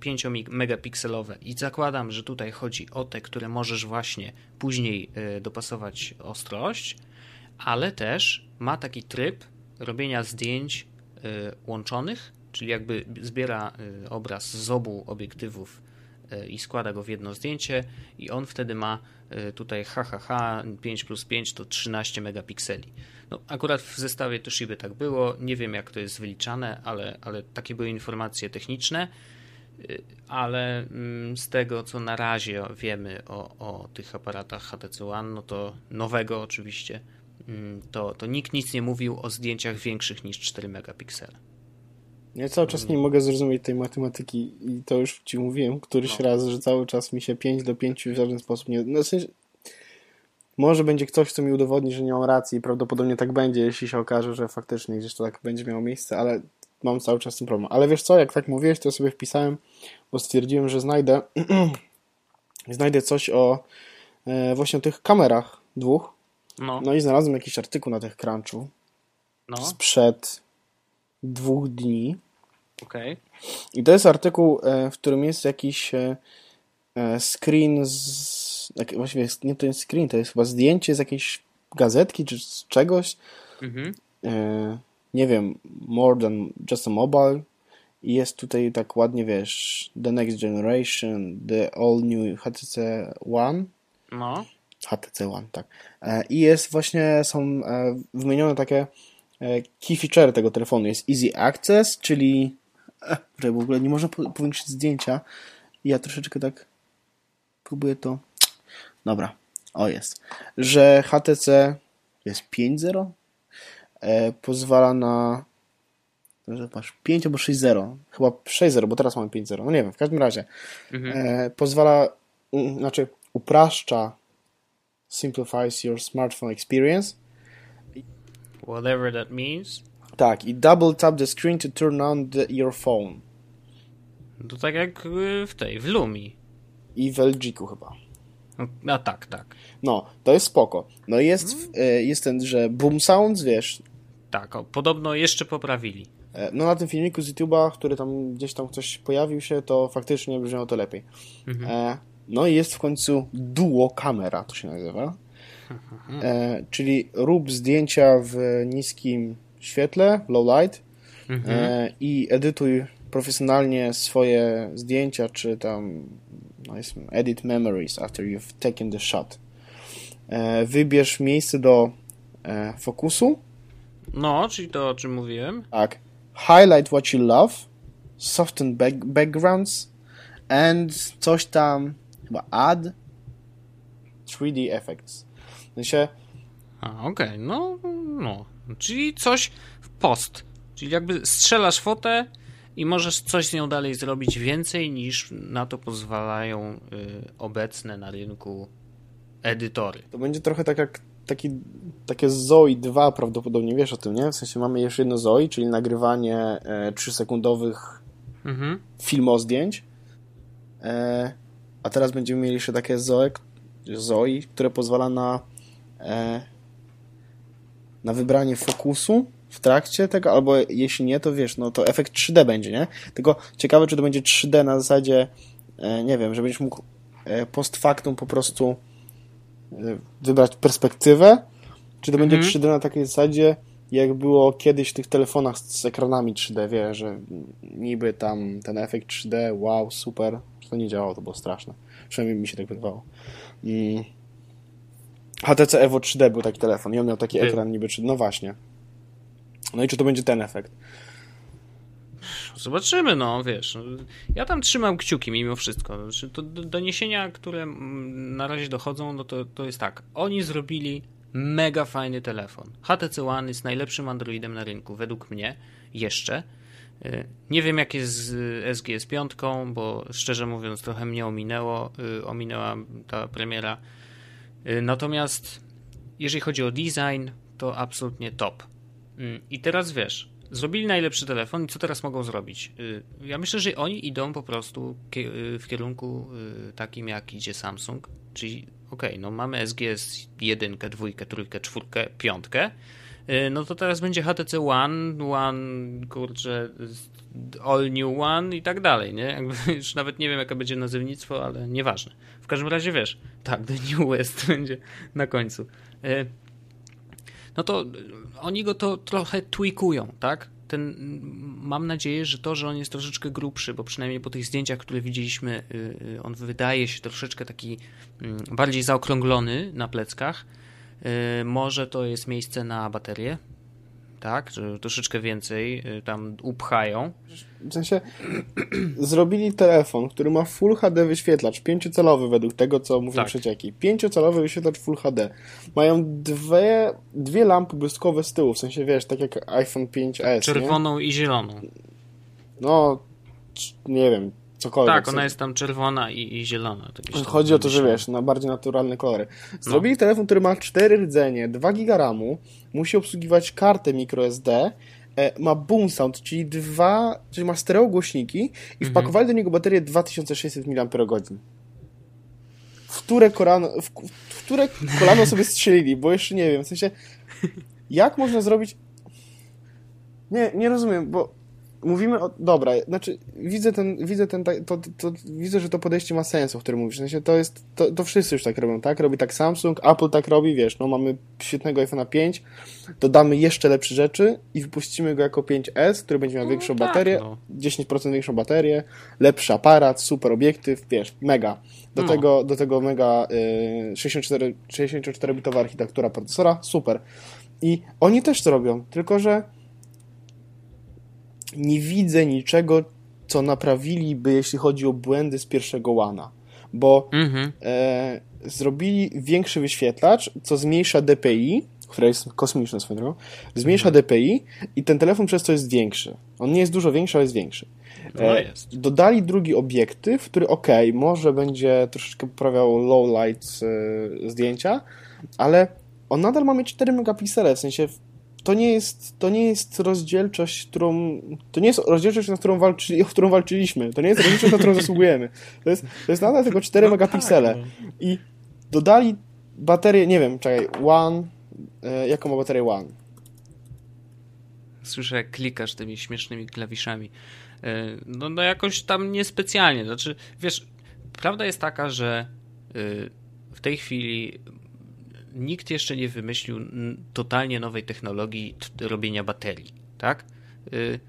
pięć megapikselowe i zakładam, że tutaj chodzi o te, które możesz właśnie później dopasować ostrość, ale też ma taki tryb robienia zdjęć łączonych, czyli jakby zbiera obraz z obu obiektywów i składa go w jedno zdjęcie i on wtedy ma tutaj hahaha pięć plus pięć to trzynaście megapikseli. No akurat w zestawie Toshiby tak było, nie wiem jak to jest wyliczane, ale, ale takie były informacje techniczne, ale z tego co na razie wiemy o, o tych aparatach H T C One, no to nowego oczywiście, to, to nikt nic nie mówił o zdjęciach większych niż cztery megapiksele. Ja cały czas nie mogę zrozumieć tej matematyki i to już ci mówiłem któryś no. raz, że cały czas mi się pięć do pięciu w żaden sposób nie... No, w sensie, może będzie ktoś, kto mi udowodni, że nie mam racji i prawdopodobnie tak będzie, jeśli się okaże, że faktycznie gdzieś to tak będzie miało miejsce, ale mam cały czas ten problem. Ale wiesz co, jak tak mówiłeś, to sobie wpisałem, bo stwierdziłem, że znajdę znajdę coś o e, właśnie o tych kamerach dwóch. No. No i znalazłem jakiś artykuł na tych Crunchu no. sprzed dwóch dni. Okej. Okay. I to jest artykuł, w którym jest jakiś screen z... Właściwie nie to jest screen, to jest chyba zdjęcie z jakiejś gazetki czy z czegoś. Mm-hmm. Nie wiem, more than just a mobile. I jest tutaj tak ładnie, wiesz, the next generation, the all new H T C One. No. H T C One, tak. I jest właśnie, są wymienione takie key feature tego telefonu jest Easy Access, czyli że w ogóle nie można powiększyć zdjęcia. Ja troszeczkę tak próbuję to... Dobra, o jest. Że H T C jest pięć zero e, pozwala na patrz, pięć albo sześć zero. Chyba sześć zero, bo teraz mamy pięć zero. No nie wiem, w każdym razie. Mhm. E, pozwala, u, znaczy upraszcza simplifies your smartphone experience. Whatever that means. Tak, i double tap the screen to turn on the, your phone. To tak jak w tej, w Lumi. I w L G-ku chyba. No tak, tak. No, to jest spoko. No jest, mm. jest ten, że boom sounds, wiesz. Tak, o, podobno jeszcze poprawili. No na tym filmiku z YouTube'a, który tam gdzieś tam ktoś pojawił się, to faktycznie brzmiało to lepiej. Mm-hmm. No i jest w końcu duo kamera, to się nazywa. E, czyli rób zdjęcia w niskim świetle, low light mhm. e, i edytuj profesjonalnie swoje zdjęcia, czy tam no jest, edit memories after you've taken the shot. E, wybierz miejsce do e, fokusu. No, czyli to o czym mówiłem. Tak. Highlight what you love, soften back, backgrounds and coś tam chyba Add trzy D Effects. W sensie... A, okej, okay. no, no. Czyli coś w post. Czyli jakby strzelasz fotę i możesz coś z nią dalej zrobić więcej niż na to pozwalają y, obecne na rynku edytory. To będzie trochę tak jak taki, takie Zoe dwa prawdopodobnie, wiesz o tym, nie? W sensie mamy jeszcze jedno Zoe, czyli nagrywanie trzysekundowych mhm. filmozdjęć. E, a teraz będziemy mieli jeszcze takie Zoe, Zoe które pozwala na e, na wybranie fokusu w trakcie tego, albo jeśli nie, to wiesz, no to efekt trzy D będzie, nie? Tylko ciekawe, czy to będzie trzy D na zasadzie, e, nie wiem, że będziesz mógł e, post factum po prostu e, wybrać perspektywę, czy to mm-hmm. będzie trzy D na takiej zasadzie, jak było kiedyś w tych telefonach z ekranami trzy D, wiesz, że niby tam ten efekt trzy D, wow, super, to nie działało, to było straszne. Przynajmniej mi się tak wydawało. I... H T C Evo trzy D był taki telefon i on miał taki Ty. ekran niby trzy D, no właśnie. No i czy to będzie ten efekt? Zobaczymy, no wiesz. Ja tam trzymam kciuki mimo wszystko. To doniesienia, które na razie dochodzą, no to, to jest tak. Oni zrobili mega fajny telefon. H T C One jest najlepszym Androidem na rynku, według mnie jeszcze. Nie wiem, jak jest z S G S pięć, bo szczerze mówiąc trochę mnie ominęło, ominęła ta premiera. Natomiast jeżeli chodzi o design, to absolutnie top. I teraz wiesz, zrobili najlepszy telefon i co teraz mogą zrobić? Ja myślę, że oni idą po prostu w kierunku takim, jak idzie Samsung, czyli okej, okay, no mamy S G S jeden, dwa, trzy, cztery, pięć, no to teraz będzie H T C One, One, kurczę, All New One i tak dalej, nie? Jakby już nawet nie wiem, jakie będzie nazewnictwo, ale nieważne. W każdym razie wiesz, tak, The New West będzie na końcu. No to oni go to trochę tweakują, tak? Ten, mam nadzieję, że to, że on jest troszeczkę grubszy, bo przynajmniej po tych zdjęciach, które widzieliśmy, on wydaje się troszeczkę taki bardziej zaokrąglony na pleckach. Może to jest miejsce na baterię, tak? Że troszeczkę więcej tam upchają. W sensie zrobili telefon, który ma Full H D wyświetlacz, pięciocalowy według tego, co mówią tak. przecieki. Pięciocalowy wyświetlacz Full H D. Mają dwie, dwie lampy błyskowe z tyłu, w sensie wiesz, tak jak iPhone pięć S. Czerwoną, nie? I zieloną. No, nie wiem, cokolwiek. Tak, ona jest tam czerwona i, i zielona. Chodzi o to, że wiesz, na bardziej naturalne kolory. Zrobili no. telefon, który ma cztery rdzenie, dwa giga ramu, musi obsługiwać kartę microSD, ma boom sound, czyli dwa, czyli ma stereo głośniki i wpakowali do niego baterię dwa tysiące sześćset miliamperogodzin. W które kolano, w, w które kolano sobie strzelili, bo jeszcze nie wiem, w sensie jak można zrobić... Nie, nie rozumiem, bo mówimy o... Dobra, znaczy widzę ten, widzę ten, to, to, to, widzę, że to podejście ma sens, o którym mówisz, w sensie to jest, to, to wszyscy już tak robią, tak? Robi tak Samsung, Apple tak robi, wiesz, no mamy świetnego iPhone'a pięć, dodamy jeszcze lepsze rzeczy i wypuścimy go jako pięć S, który będzie miał no, większą tak, baterię, no. dziesięć procent większą baterię, lepszy aparat, super obiektyw, wiesz, mega. Do, no. tego, do tego mega y, sześćdziesiąt cztery, sześćdziesiąt cztery bitowa architektura procesora, super. I oni też to robią, tylko że nie widzę niczego, co naprawiliby, jeśli chodzi o błędy z pierwszego łana, bo mm-hmm. e, zrobili większy wyświetlacz, co zmniejsza D P I, które jest kosmiczne swoją drogą, zmniejsza mm-hmm. D P I i ten telefon przez to jest większy. On nie jest dużo większy, ale jest większy. E, no jest. Dodali drugi obiektyw, który okej, okay, może będzie troszeczkę poprawiał low light e, zdjęcia, ale on nadal ma mieć cztery megapiksele, w sensie To nie jest, to nie jest rozdzielczość, którą, to nie jest rozdzielczość, na którą walczyli, o którą walczyliśmy. To nie jest rozdzielczość, na którą zasługujemy. To jest, to jest nadal tylko cztery no megapiksele. Tak. I dodali baterię, nie wiem, czekaj, One, e, jaką ma baterię One? Słyszę, jak klikasz tymi śmiesznymi klawiszami. E, no, no jakoś tam niespecjalnie. Znaczy, wiesz, prawda jest taka, że e, w tej chwili nikt jeszcze nie wymyślił totalnie nowej technologii t- robienia baterii, tak? Yy,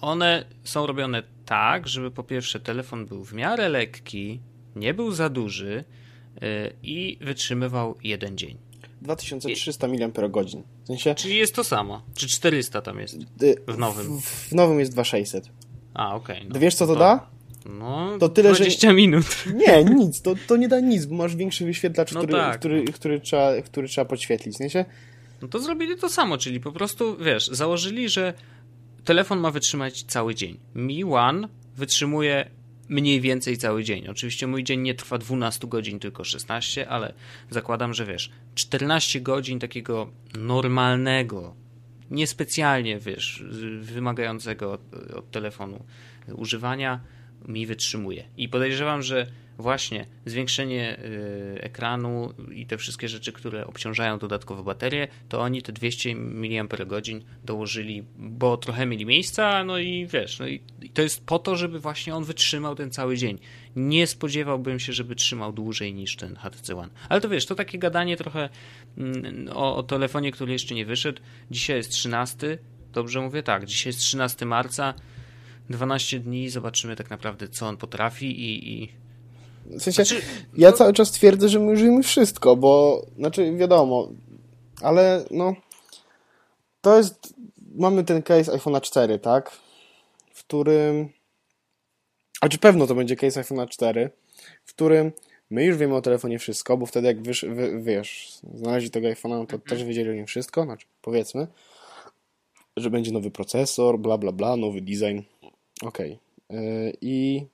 one są robione tak, żeby po pierwsze telefon był w miarę lekki, nie był za duży yy, i wytrzymywał jeden dzień. dwa tysiące trzysta miliamperogodzin. W sensie... Czyli jest to samo. Czy czterysta tam jest w nowym? W, w nowym jest dwa tysiące sześćset. A, okej. Okay, no, wiesz, co to, to da? No, to tyle, dwadzieścia że... minut. Nie, nic, to, to nie da nic, bo masz większy wyświetlacz, no który, tak. który, który, trzeba, który trzeba podświetlić, nie się? No to zrobili to samo, czyli po prostu, wiesz, założyli, że telefon ma wytrzymać cały dzień. Mi One wytrzymuje mniej więcej cały dzień. Oczywiście mój dzień nie trwa dwanaście godzin, tylko szesnaście, ale zakładam, że wiesz, czternaście godzin takiego normalnego, niespecjalnie, wiesz, wymagającego od, od telefonu używania mi wytrzymuje. I podejrzewam, że właśnie zwiększenie yy, ekranu i te wszystkie rzeczy, które obciążają dodatkowo baterię, to oni te dwieście miliamperogodzin dołożyli, bo trochę mieli miejsca, no i wiesz, no i, i to jest po to, żeby właśnie on wytrzymał ten cały dzień. Nie spodziewałbym się, żeby trzymał dłużej niż ten H T C One. Ale to wiesz, to takie gadanie trochę mm, o, o telefonie, który jeszcze nie wyszedł. Dzisiaj jest trzynastego, dobrze mówię? Tak, dzisiaj jest trzynastego marca, dwanaście dni, zobaczymy tak naprawdę, co on potrafi i... i... W sensie, znaczy, ja no... cały czas twierdzę, że my użyjemy wszystko, bo, znaczy wiadomo, ale no, to jest, mamy ten case iPhone'a cztery, tak, w którym, a czy pewno to będzie case iPhone'a cztery, w którym my już wiemy o telefonie wszystko, bo wtedy jak wiesz, wiesz znaleźli tego iPhone'a, to też wiedzieli o nim wszystko, znaczy powiedzmy, że będzie nowy procesor, bla, bla, bla, nowy design, okej, okay. yy, i...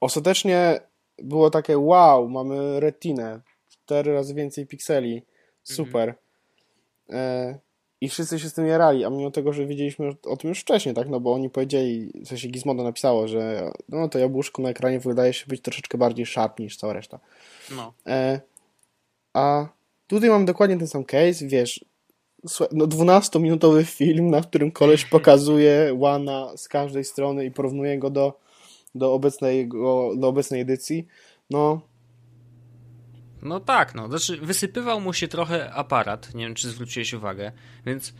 Ostatecznie było takie wow, mamy retinę, cztery razy więcej pikseli, super. Mhm. E, I wszyscy się z tym jarali, a mimo tego, że wiedzieliśmy o tym już wcześniej, tak? No bo oni powiedzieli, w sensie Gizmodo napisało, że no to jabłuszko na ekranie wydaje się być troszeczkę bardziej sharp niż cała reszta. No. E, a tutaj mam dokładnie ten sam case, wiesz, no dwunastominutowy film, na którym koleś pokazuje One'a z każdej strony i porównuje go do Do obecnej, do obecnej edycji, no... No tak, no. Znaczy, wysypywał mu się trochę aparat, nie wiem, czy zwróciłeś uwagę, więc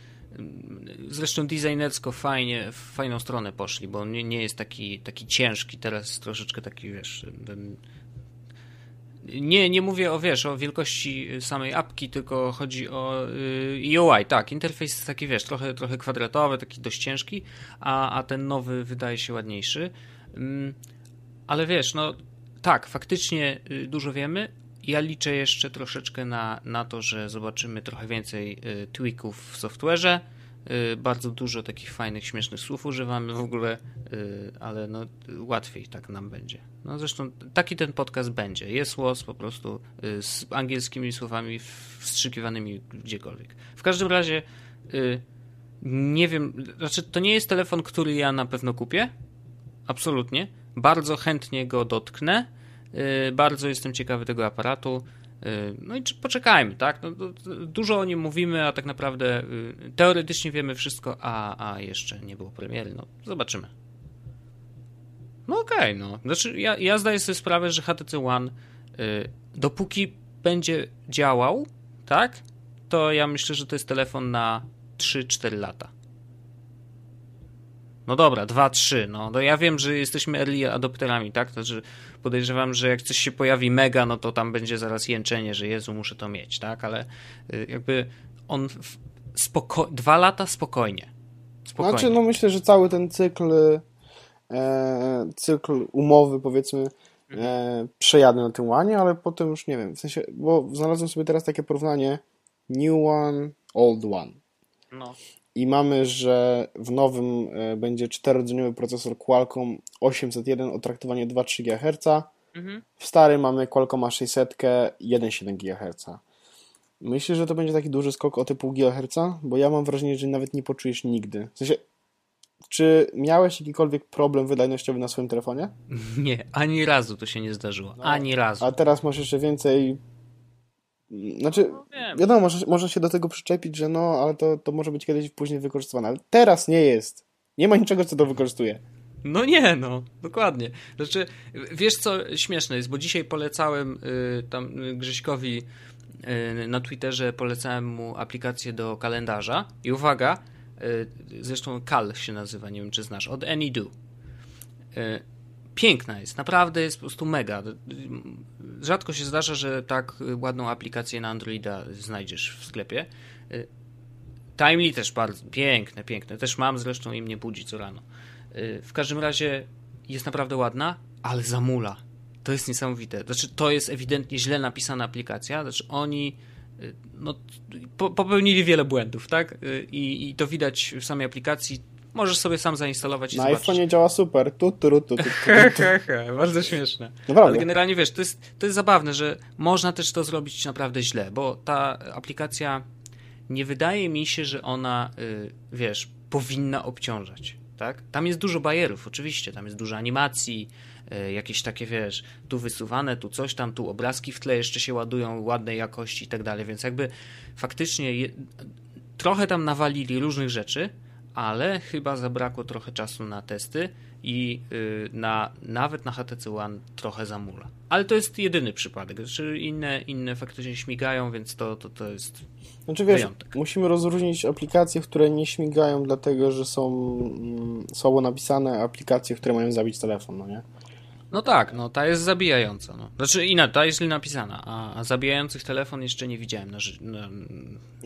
zresztą designersko fajnie, w fajną stronę poszli, bo on nie, nie jest taki, taki ciężki, teraz troszeczkę taki, wiesz... Ten... Nie, nie mówię o, wiesz, o wielkości samej apki, tylko chodzi o yy, U I, tak, interfejs jest taki, wiesz, trochę, trochę kwadratowy, taki dość ciężki, a, a ten nowy wydaje się ładniejszy. Ale wiesz, no tak, faktycznie dużo wiemy. Ja liczę jeszcze troszeczkę na, na to, że zobaczymy trochę więcej tweaków w software'ze. Bardzo dużo takich fajnych, śmiesznych słów używamy w ogóle, ale no łatwiej tak nam będzie. No zresztą taki ten podcast będzie. Jest łos po prostu z angielskimi słowami wstrzykiwanymi gdziekolwiek. W każdym razie nie wiem, znaczy to nie jest telefon, który ja na pewno kupię. Absolutnie. Bardzo chętnie go dotknę. Yy, bardzo jestem ciekawy tego aparatu. Yy, no i czy, poczekajmy, tak? No, to, to, dużo o nim mówimy, a tak naprawdę yy, teoretycznie wiemy wszystko, a, a jeszcze nie było premiery. No, zobaczymy. No okej, okay, no. Znaczy, ja, ja zdaję sobie sprawę, że H T C One yy, dopóki będzie działał, tak? To ja myślę, że to jest telefon na trzy cztery lata. No dobra, dwa trzy, no. no ja wiem, że jesteśmy early adopterami, tak? Znaczy podejrzewam, że jak coś się pojawi mega, no to tam będzie zaraz jęczenie, że Jezu, muszę to mieć, tak? Ale jakby on spoko- dwa lata spokojnie. spokojnie. Znaczy, no myślę, że cały ten cykl e, cykl umowy, powiedzmy, e, przejadę na tym łanie, ale potem już nie wiem, w sensie, bo znalazłem sobie teraz takie porównanie new one, old one. No. I mamy, że w nowym będzie czterodzeniowy procesor Qualcomm osiemset jeden o traktowaniu dwa przecinek trzy gigaherca. Mhm. W starym mamy Qualcomma sześćset, jeden przecinek siedem gigaherca. Myślisz, że to będzie taki duży skok o te pół gigaherca? Bo ja mam wrażenie, że nawet nie poczujesz nigdy. W sensie, czy miałeś jakikolwiek problem wydajnościowy na swoim telefonie? Nie, ani razu to się nie zdarzyło. No, ani razu. A teraz masz jeszcze więcej... Znaczy, no, wiadomo, może, może się do tego przyczepić, że no, ale to, to może być kiedyś później wykorzystywane, ale teraz nie jest. Nie ma niczego, co to wykorzystuje. No nie, no, dokładnie. Znaczy, wiesz co śmieszne jest, bo dzisiaj polecałem y, tam Grześkowi y, na Twitterze, polecałem mu aplikację do kalendarza i uwaga, y, zresztą Kal się nazywa, nie wiem czy znasz, od AnyDo. Y, Piękna jest, naprawdę jest po prostu mega. Rzadko się zdarza, że tak ładną aplikację na Androida znajdziesz w sklepie. Timely też bardzo, piękne, piękne. Też mam, zresztą i mnie budzi co rano. W każdym razie jest naprawdę ładna, ale zamula. To jest niesamowite. Znaczy, to jest ewidentnie źle napisana aplikacja. Znaczy, oni no, po, popełnili wiele błędów, tak? I, I to widać w samej aplikacji. Możesz sobie sam zainstalować i na zobaczyć. Na iPhone'ie działa super. Tu, tu, tu, tu, tu, tu, tu. Bardzo śmieszne. Naprawdę. Ale generalnie, wiesz, to jest, to jest zabawne, że można też to zrobić naprawdę źle, bo ta aplikacja nie wydaje mi się, że ona, wiesz, powinna obciążać, tak? Tam jest dużo bajerów, oczywiście. Tam jest dużo animacji, jakieś takie, wiesz, tu wysuwane, tu coś tam, tu obrazki w tle jeszcze się ładują, ładnej jakości i tak dalej, więc jakby faktycznie je, trochę tam nawalili różnych rzeczy, ale chyba zabrakło trochę czasu na testy i na, nawet na H T C One trochę zamula. Ale to jest jedyny przypadek. Znaczy inne, inne faktycznie śmigają, więc to, to, to jest znaczy, wiesz, wyjątek. Musimy rozróżnić aplikacje, które nie śmigają dlatego, że są mm, słabo napisane, a aplikacje, które mają zabić telefon, no nie? No tak, no ta jest zabijająca. No. Znaczy inna, ta jest źle napisana, a, a zabijających telefon jeszcze nie widziałem na, na,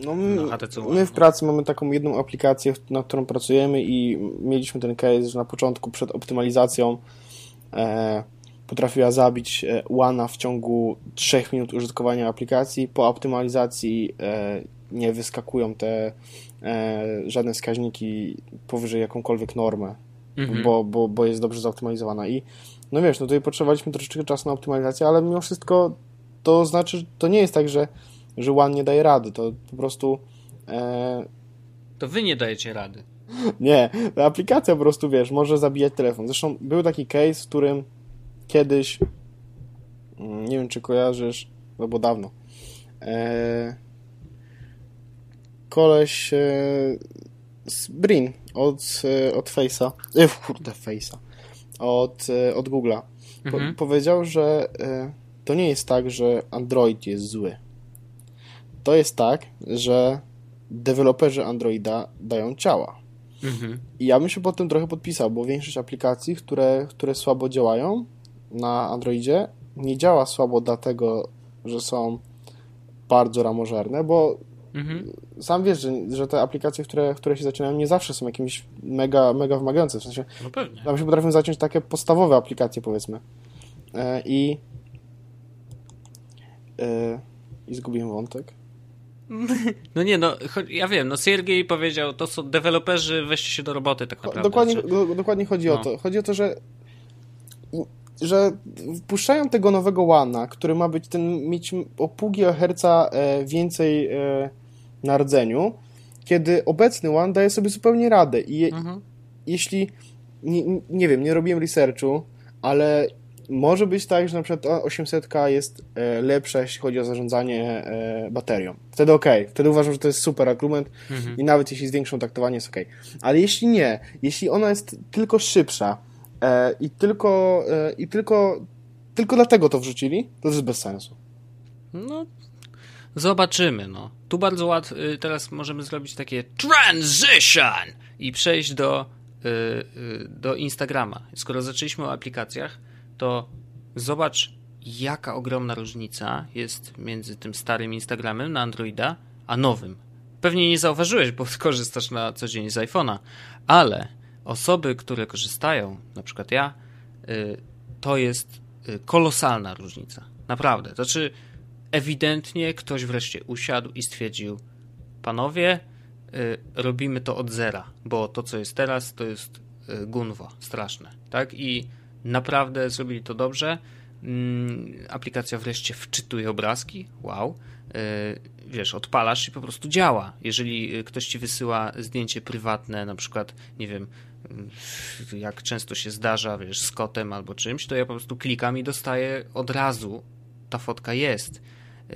no my, na H T C One. My w pracy no. mamy taką jedną aplikację, nad którą pracujemy i mieliśmy ten case, że na początku przed optymalizacją e, potrafiła zabić One'a w ciągu trzech minut użytkowania aplikacji. Po optymalizacji e, nie wyskakują te e, żadne wskaźniki powyżej jakąkolwiek normę, mhm. bo, bo, bo jest dobrze zoptymalizowana i no wiesz, no tutaj potrzebowaliśmy troszeczkę czasu na optymalizację, ale mimo wszystko to znaczy, to nie jest tak, że, że One nie daje rady, to po prostu... E... To wy nie dajecie rady. Nie, ta aplikacja po prostu, wiesz, może zabijać telefon. Zresztą był taki case, w którym kiedyś, nie wiem czy kojarzysz, no bo dawno, e... koleś e... z Brin od, od Face'a, e, kurde Face'a, Od, od Google'a. Po, mhm. Powiedział, że y, to nie jest tak, że Android jest zły. To jest tak, że deweloperzy Androida dają ciała. Mhm. I ja bym się pod tym trochę podpisał, bo większość aplikacji, które, które słabo działają na Androidzie, nie działa słabo dlatego, że są bardzo ramożerne, bo mhm. sam wiesz, że, że te aplikacje, które, które się zaczynają, nie zawsze są jakimiś mega, mega wymagające. W sensie, no pewnie. Tam się potrafią zaciąć takie podstawowe aplikacje, powiedzmy. E, i, e, I zgubiłem wątek. No nie, no ja wiem, no Siergiej powiedział, to są deweloperzy, weźcie się do roboty tak naprawdę. Dokładnie, że... do, dokładnie chodzi no. o to. Chodzi o to, że że wpuszczają tego nowego One'a, który ma być ten, mieć o pół gigaherca więcej na rdzeniu, kiedy obecny One daje sobie zupełnie radę. I je, mhm. jeśli, nie, nie wiem, nie robiłem researchu, ale może być tak, że na przykład osiemset jest lepsza, jeśli chodzi o zarządzanie baterią. Wtedy okej, okay. Wtedy uważam, że to jest super argument mhm. i nawet jeśli zwiększą traktowanie, jest okej. Okay. Ale jeśli nie, jeśli ona jest tylko szybsza, I tylko i tylko tylko dlatego to wrzucili, to jest bez sensu. No, zobaczymy, no. Tu bardzo łatwo, teraz możemy zrobić takie transition i przejść do, do Instagrama. Skoro zaczęliśmy o aplikacjach, to zobacz, jaka ogromna różnica jest między tym starym Instagramem na Androida, a nowym. Pewnie nie zauważyłeś, bo korzystasz na co dzień z iPhone'a, ale... Osoby, które korzystają, na przykład ja, to jest kolosalna różnica. Naprawdę. Znaczy, ewidentnie ktoś wreszcie usiadł i stwierdził, panowie, robimy to od zera, bo to, co jest teraz, to jest gunwo straszne, tak? I naprawdę zrobili to dobrze. Aplikacja wreszcie wczytuje obrazki. Wow. Wiesz, odpalasz i po prostu działa. Jeżeli ktoś ci wysyła zdjęcie prywatne, na przykład, nie wiem, jak często się zdarza, wiesz, z kotem albo czymś, to ja po prostu klikam i dostaję od razu, ta fotka jest.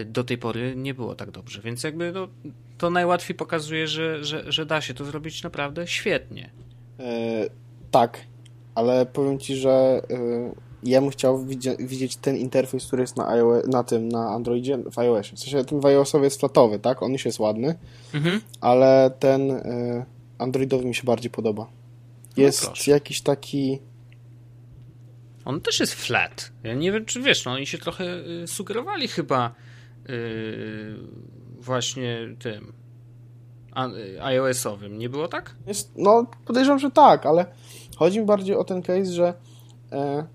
Do tej pory nie było tak dobrze, więc jakby no, to najłatwiej pokazuje, że, że, że da się to zrobić naprawdę świetnie. Yy, tak, ale powiem ci, że yy, ja bym chciał widzie- widzieć ten interfejs, który jest na, iOS, na tym, na Androidzie, w iOSie. W sensie ten w iOSowy jest flatowy, tak? On już jest ładny, mhm. ale ten yy, Androidowy mi się bardziej podoba. Jest no jakiś taki... On też jest flat. Ja nie wiem, czy wiesz, no oni się trochę y, sugerowali chyba y, właśnie tym a, y, iOS-owym. Nie było tak? Jest, no podejrzewam, że tak, ale chodzi mi bardziej o ten case, że e,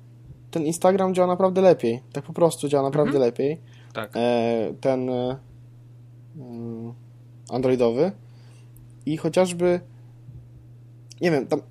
ten Instagram działa naprawdę lepiej. Tak po prostu działa naprawdę mhm. lepiej. Tak. E, ten e, androidowy. I chociażby nie wiem, tam,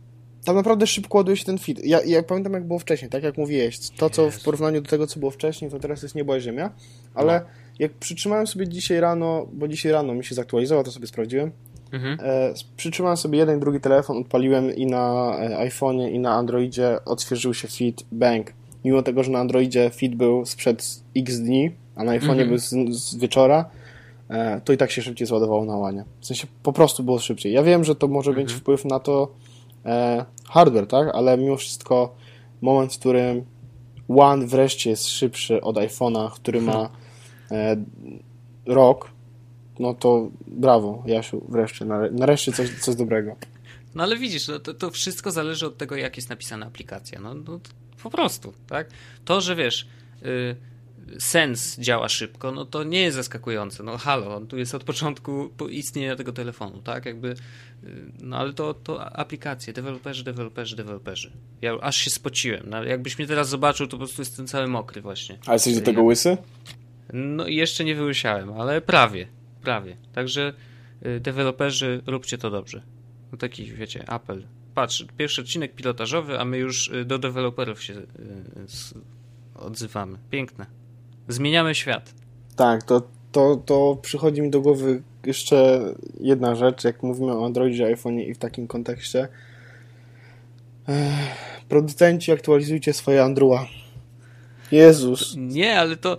tam naprawdę szybko ładuje się ten feed. Ja, ja pamiętam, jak było wcześniej, tak jak mówiłeś. To, co w porównaniu do tego, co było wcześniej, to teraz jest niebo i ziemia. Ale no. jak przytrzymałem sobie dzisiaj rano, bo dzisiaj rano mi się zaktualizowało, to sobie sprawdziłem. Mhm. E, przytrzymałem sobie jeden, drugi telefon, odpaliłem i na iPhone'ie, i na Androidzie odświeżył się feed, bang. Mimo tego, że na Androidzie feed był sprzed x dni, a na iPhone'ie mhm. był z, z wieczora, e, to i tak się szybciej zładowało na łanie. W sensie po prostu było szybciej. Ja wiem, że to może mhm. mieć wpływ na to e, hardware, tak? Ale mimo wszystko moment, w którym One wreszcie jest szybszy od iPhone'a, który mhm. ma e, rok, no to brawo, Jasiu, wreszcie, nareszcie coś, coś dobrego. No ale widzisz, no to, to wszystko zależy od tego, jak jest napisana aplikacja. No, no po prostu, tak? To, że wiesz, y, sens działa szybko, no to nie jest zaskakujące. No halo, on tu jest od początku istnienia tego telefonu, tak? Jakby, y, no ale to, to aplikacje, deweloperzy, deweloperzy, deweloperzy. Ja aż się spociłem. No, jakbyś mnie teraz zobaczył, to po prostu jestem cały mokry właśnie. A jesteś do tego ja, łysy? No jeszcze nie wyłysiałem, ale prawie. Prawie. Także y, deweloperzy, róbcie to dobrze. No taki, wiecie, apel. Patrz, pierwszy odcinek pilotażowy, a my już y, do deweloperów się y, z, odzywamy. Piękne. Zmieniamy świat. Tak, to, to, to przychodzi mi do głowy jeszcze jedna rzecz, jak mówimy o Androidzie, iPhone'ie i w takim kontekście. Ech, producenci, aktualizujcie swoje Androa. Jezus. Nie, ale to...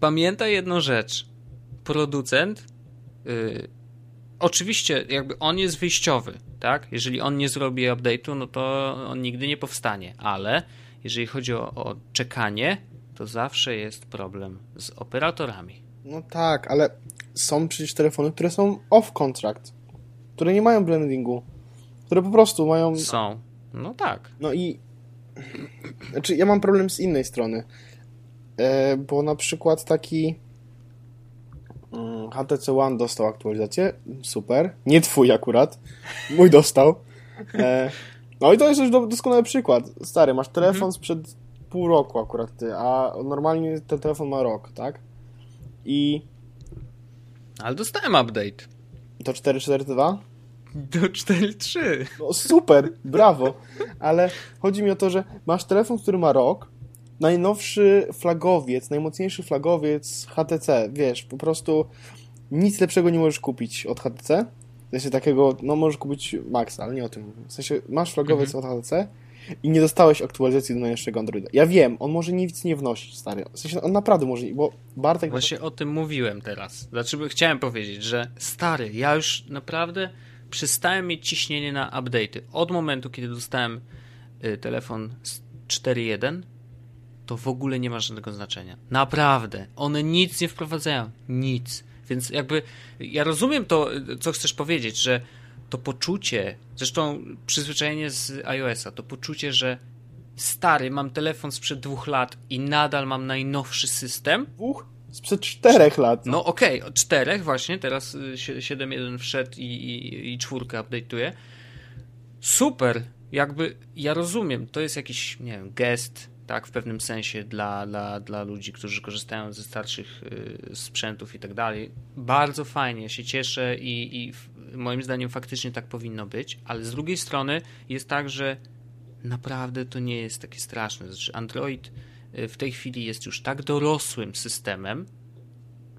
Pamiętaj jedną rzecz. Producent, yy, oczywiście jakby on jest wyjściowy, tak? Jeżeli on nie zrobi update'u, no to on nigdy nie powstanie, ale jeżeli chodzi o, o czekanie, to zawsze jest problem z operatorami. No tak, ale są przecież telefony, które są off contract, które nie mają blendingu, które po prostu mają... Są, no tak. No i znaczy ja mam problem z innej strony, e, bo na przykład taki H T C One dostał aktualizację, super, nie twój akurat, mój dostał. E, no i to jest już do, doskonały przykład. Stary, masz telefon mhm. sprzed pół roku akurat ty, a normalnie ten telefon ma rok, tak? I... Ale dostałem update. Do cztery cztery dwa? Do cztery trzy. No super, brawo, ale chodzi mi o to, że masz telefon, który ma rok, najnowszy flagowiec, najmocniejszy flagowiec H T C, wiesz, po prostu nic lepszego nie możesz kupić od H T C, w sensie takiego, no możesz kupić Maxa, ale nie o tym mówię, w sensie masz flagowiec mhm. od H T C i nie dostałeś aktualizacji do najnowszego Androida. Ja wiem, on może nic nie wnosić, stary, w sensie on naprawdę może, bo Bartek... Właśnie o tym mówiłem teraz, znaczy chciałem powiedzieć, że stary, ja już naprawdę przestałem mieć ciśnienie na update'y od momentu, kiedy dostałem y, telefon cztery jeden, to w ogóle nie ma żadnego znaczenia. Naprawdę. One nic nie wprowadzają. Nic. Więc jakby ja rozumiem to, co chcesz powiedzieć, że to poczucie, zresztą przyzwyczajenie z iOS-a, to poczucie, że stary, mam telefon sprzed dwóch lat i nadal mam najnowszy system. Dwóch? Sprzed czterech lat. No okej, okay, czterech właśnie, teraz siedem jeden wszedł i, i, i czwórkę update'uje. Super. Jakby ja rozumiem, to jest jakiś, nie wiem, gest, tak, w pewnym sensie dla, dla, dla ludzi, którzy korzystają ze starszych y, sprzętów i tak dalej. Bardzo fajnie, się cieszę i, i f, moim zdaniem faktycznie tak powinno być, ale z drugiej strony jest tak, że naprawdę to nie jest takie straszne. Znaczy Android w tej chwili jest już tak dorosłym systemem,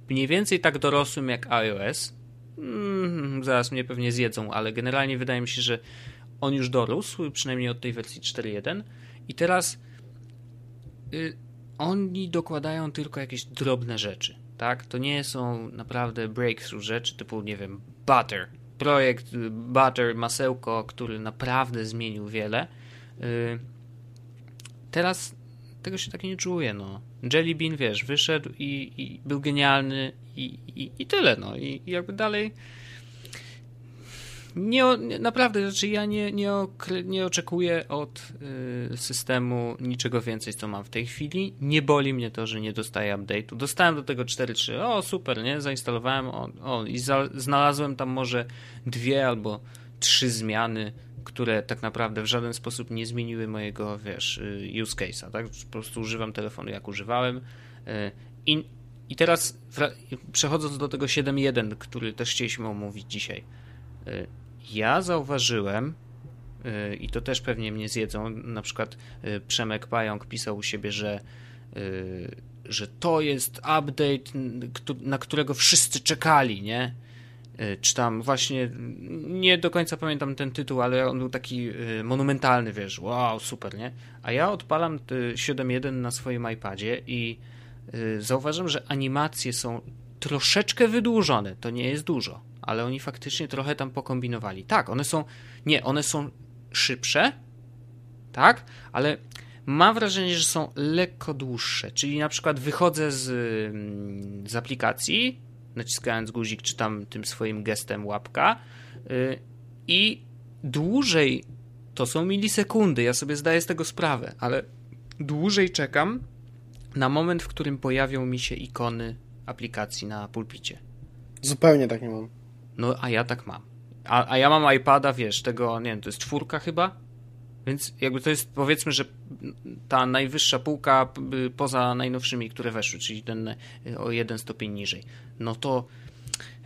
mniej więcej tak dorosłym jak iOS. Mm, zaraz mnie pewnie zjedzą, ale generalnie wydaje mi się, że on już dorósł, przynajmniej od tej wersji cztery jeden i teraz oni dokładają tylko jakieś drobne rzeczy, tak? To nie są naprawdę breakthrough rzeczy typu, nie wiem, butter. Projekt butter, masełko, który naprawdę zmienił wiele. Teraz tego się tak nie czuję, no. Jelly Bean, wiesz, wyszedł i, i był genialny i, i, i tyle, no. I, i jakby dalej... Nie, naprawdę, znaczy ja nie, nie, okry, nie oczekuję od y, systemu niczego więcej, co mam w tej chwili. Nie boli mnie to, że nie dostaję update'u. Dostałem do tego cztery trzy. O, super, nie? Zainstalowałem. O, o i za, znalazłem tam może dwie albo trzy zmiany które tak naprawdę w żaden sposób nie zmieniły mojego, wiesz, use case'a, tak? Po prostu używam telefonu jak używałem. I, i teraz przechodząc do tego siedem jeden, który też chcieliśmy omówić dzisiaj, ja zauważyłem, i to też pewnie mnie zjedzą, na przykład Przemek Pająk pisał u siebie, że że to jest update, na którego wszyscy czekali, nie? Czy tam właśnie, nie do końca pamiętam ten tytuł, ale on był taki monumentalny, wiesz, wow, super, nie? A ja odpalam siedem jeden na swoim iPadzie i zauważam, że animacje są troszeczkę wydłużone, to nie jest dużo, ale oni faktycznie trochę tam pokombinowali. Tak, one są, nie, one są szybsze, tak, ale mam wrażenie, że są lekko dłuższe, czyli na przykład wychodzę z, z aplikacji, naciskając guzik czy tam tym swoim gestem łapka yy, i dłużej, to są milisekundy, ja sobie zdaję z tego sprawę, ale dłużej czekam na moment, w którym pojawią mi się ikony aplikacji na pulpicie. Zupełnie tak nie mam. No, a ja tak mam. A, a ja mam iPada, wiesz, tego, nie wiem, to jest czwórka chyba? Więc jakby to jest, powiedzmy, że ta najwyższa półka poza najnowszymi, które weszły, czyli ten o jeden stopień niżej. No to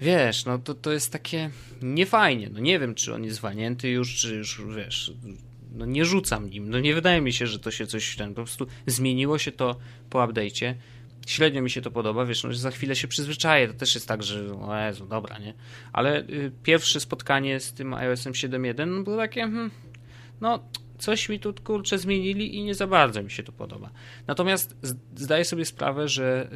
wiesz, no to, to jest takie niefajnie. No nie wiem, czy on jest walnięty już, czy już wiesz, no nie rzucam nim. No nie wydaje mi się, że to się coś ten, po prostu zmieniło się to po update'cie. Średnio mi się to podoba, wiesz, no za chwilę się przyzwyczaję, to też jest tak, że o Jezu, dobra, nie? Ale y, pierwsze spotkanie z tym iOS-em siedem jeden no, było takie, hmm, no coś mi tu kurczę zmienili i nie za bardzo mi się to podoba. Natomiast zdaję sobie sprawę, że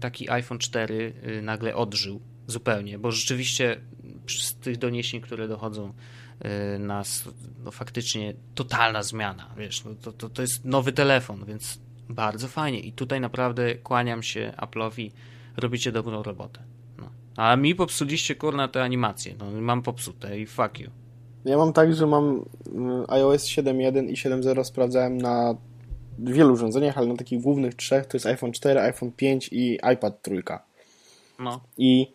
taki iPhone cztery nagle odżył zupełnie, bo rzeczywiście z tych doniesień, które dochodzą nas, no faktycznie totalna zmiana, wiesz, no to, to, to jest nowy telefon, więc bardzo fajnie i tutaj naprawdę kłaniam się Apple'owi, robicie dobrą robotę. No. A mi popsuliście kurna te animacje, no mam popsute i fuck you. Ja mam tak, że mam iOS siedem jeden i siedem zero sprawdzałem na wielu urządzeniach, ale na takich głównych trzech, to jest iPhone cztery, iPhone pięć i iPad trzy. No. I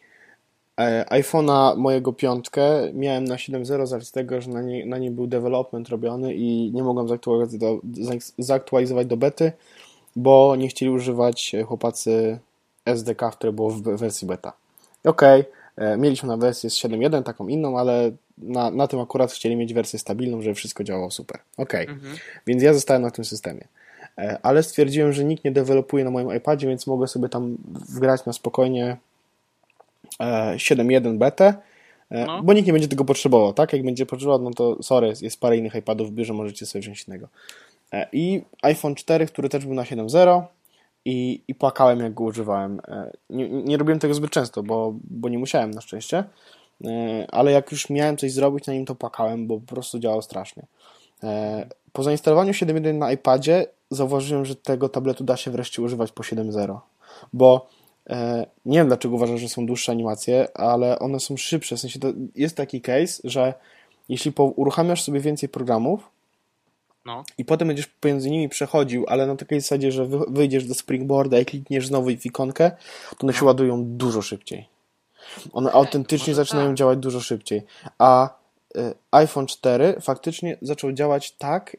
e, iPhone'a mojego piątkę miałem na siedem zero z racji tego, że na niej, na niej był development robiony i nie mogłem zaktualizować do, zaktualizować do bety, bo nie chcieli używać chłopacy S D K, które było w wersji beta. Okej, okay. Mieliśmy na wersję z siedem jeden, taką inną, ale Na, na tym akurat chcieli mieć wersję stabilną, żeby wszystko działało super. Okej, okay. mhm. Więc ja zostałem na tym systemie. Ale stwierdziłem, że nikt nie dewelopuje na moim iPadzie, więc mogę sobie tam wgrać na spokojnie siedem jeden betę, no. Bo nikt nie będzie tego potrzebował, tak? Jak będzie potrzebował, no to sorry, jest parę innych iPadów w biurze, możecie sobie wziąć innego. I iPhone cztery, który też był na siedem zero i, i płakałem, jak go używałem. Nie, nie robiłem tego zbyt często, bo, bo nie musiałem na szczęście. Ale jak już miałem coś zrobić na nim, to płakałem, bo po prostu działało strasznie. Po zainstalowaniu siedem jeden na iPadzie zauważyłem, że tego tabletu da się wreszcie używać po siedem zero, bo nie wiem dlaczego uważam, że są dłuższe animacje, ale one są szybsze, w sensie to jest taki case, że jeśli uruchamiasz sobie więcej programów, no. I potem będziesz pomiędzy nimi przechodził, ale na takiej zasadzie, że wyjdziesz do springboarda i klikniesz znowu w ikonkę, to one się ładują dużo szybciej. One autentycznie zaczynają działać dużo szybciej. A y, iPhone cztery faktycznie zaczął działać tak,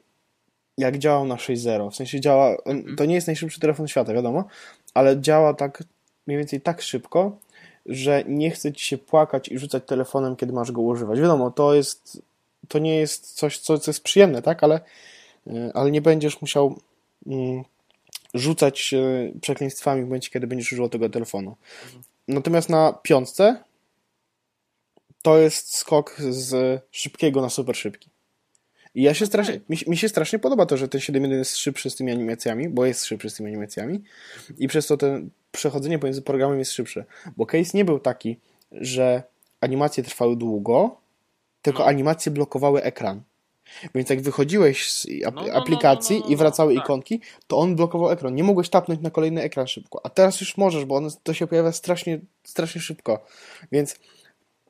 jak działał na sześć zero. W sensie działa, to nie jest najszybszy telefon świata, wiadomo, ale działa tak mniej więcej tak szybko, że nie chce ci się płakać i rzucać telefonem, kiedy masz go używać. Wiadomo, to jest, to nie jest coś, co, co jest przyjemne, tak, ale, y, ale nie będziesz musiał mm, rzucać y, przekleństwami w momencie, kiedy będziesz używał tego telefonu. Natomiast na piątce to jest skok z szybkiego na super szybki. I ja się strasznie, mi, mi się strasznie podoba to, że ten siedem jeden jest szybszy z tymi animacjami, bo jest szybszy z tymi animacjami i przez to ten przechodzenie pomiędzy programem jest szybsze. Bo case nie był taki, że animacje trwały długo, tylko animacje blokowały ekran. Więc jak wychodziłeś z aplikacji no, no, no, no, no, i wracały tak. ikonki, to on blokował ekran. Nie mogłeś tapnąć na kolejny ekran szybko. A teraz już możesz, bo on, to się pojawia strasznie, strasznie szybko. Więc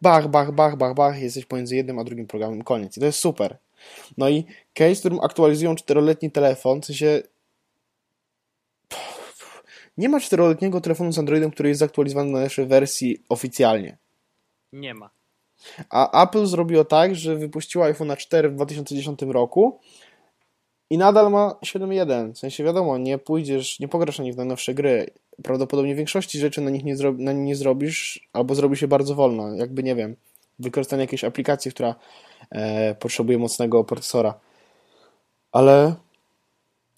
bach, bach, bach, bach, bach, jesteś pomiędzy jednym a drugim programem. Koniec. I to jest super. No i case, w którym aktualizują czteroletni telefon, w sensie nie ma czteroletniego telefonu z Androidem, który jest zaktualizowany na naszej wersji oficjalnie. Nie ma. A Apple zrobiło tak, że wypuściło iPhone cztery w dwa tysiące dziesiątym roku i nadal ma siedem jeden. W sensie wiadomo, nie pójdziesz, nie pograsz na nich w najnowsze gry. Prawdopodobnie większości rzeczy na nich nie, zro, na nie zrobisz, albo zrobi się bardzo wolno. Jakby, nie wiem, wykorzystanie jakiejś aplikacji, która e, potrzebuje mocnego procesora. Ale...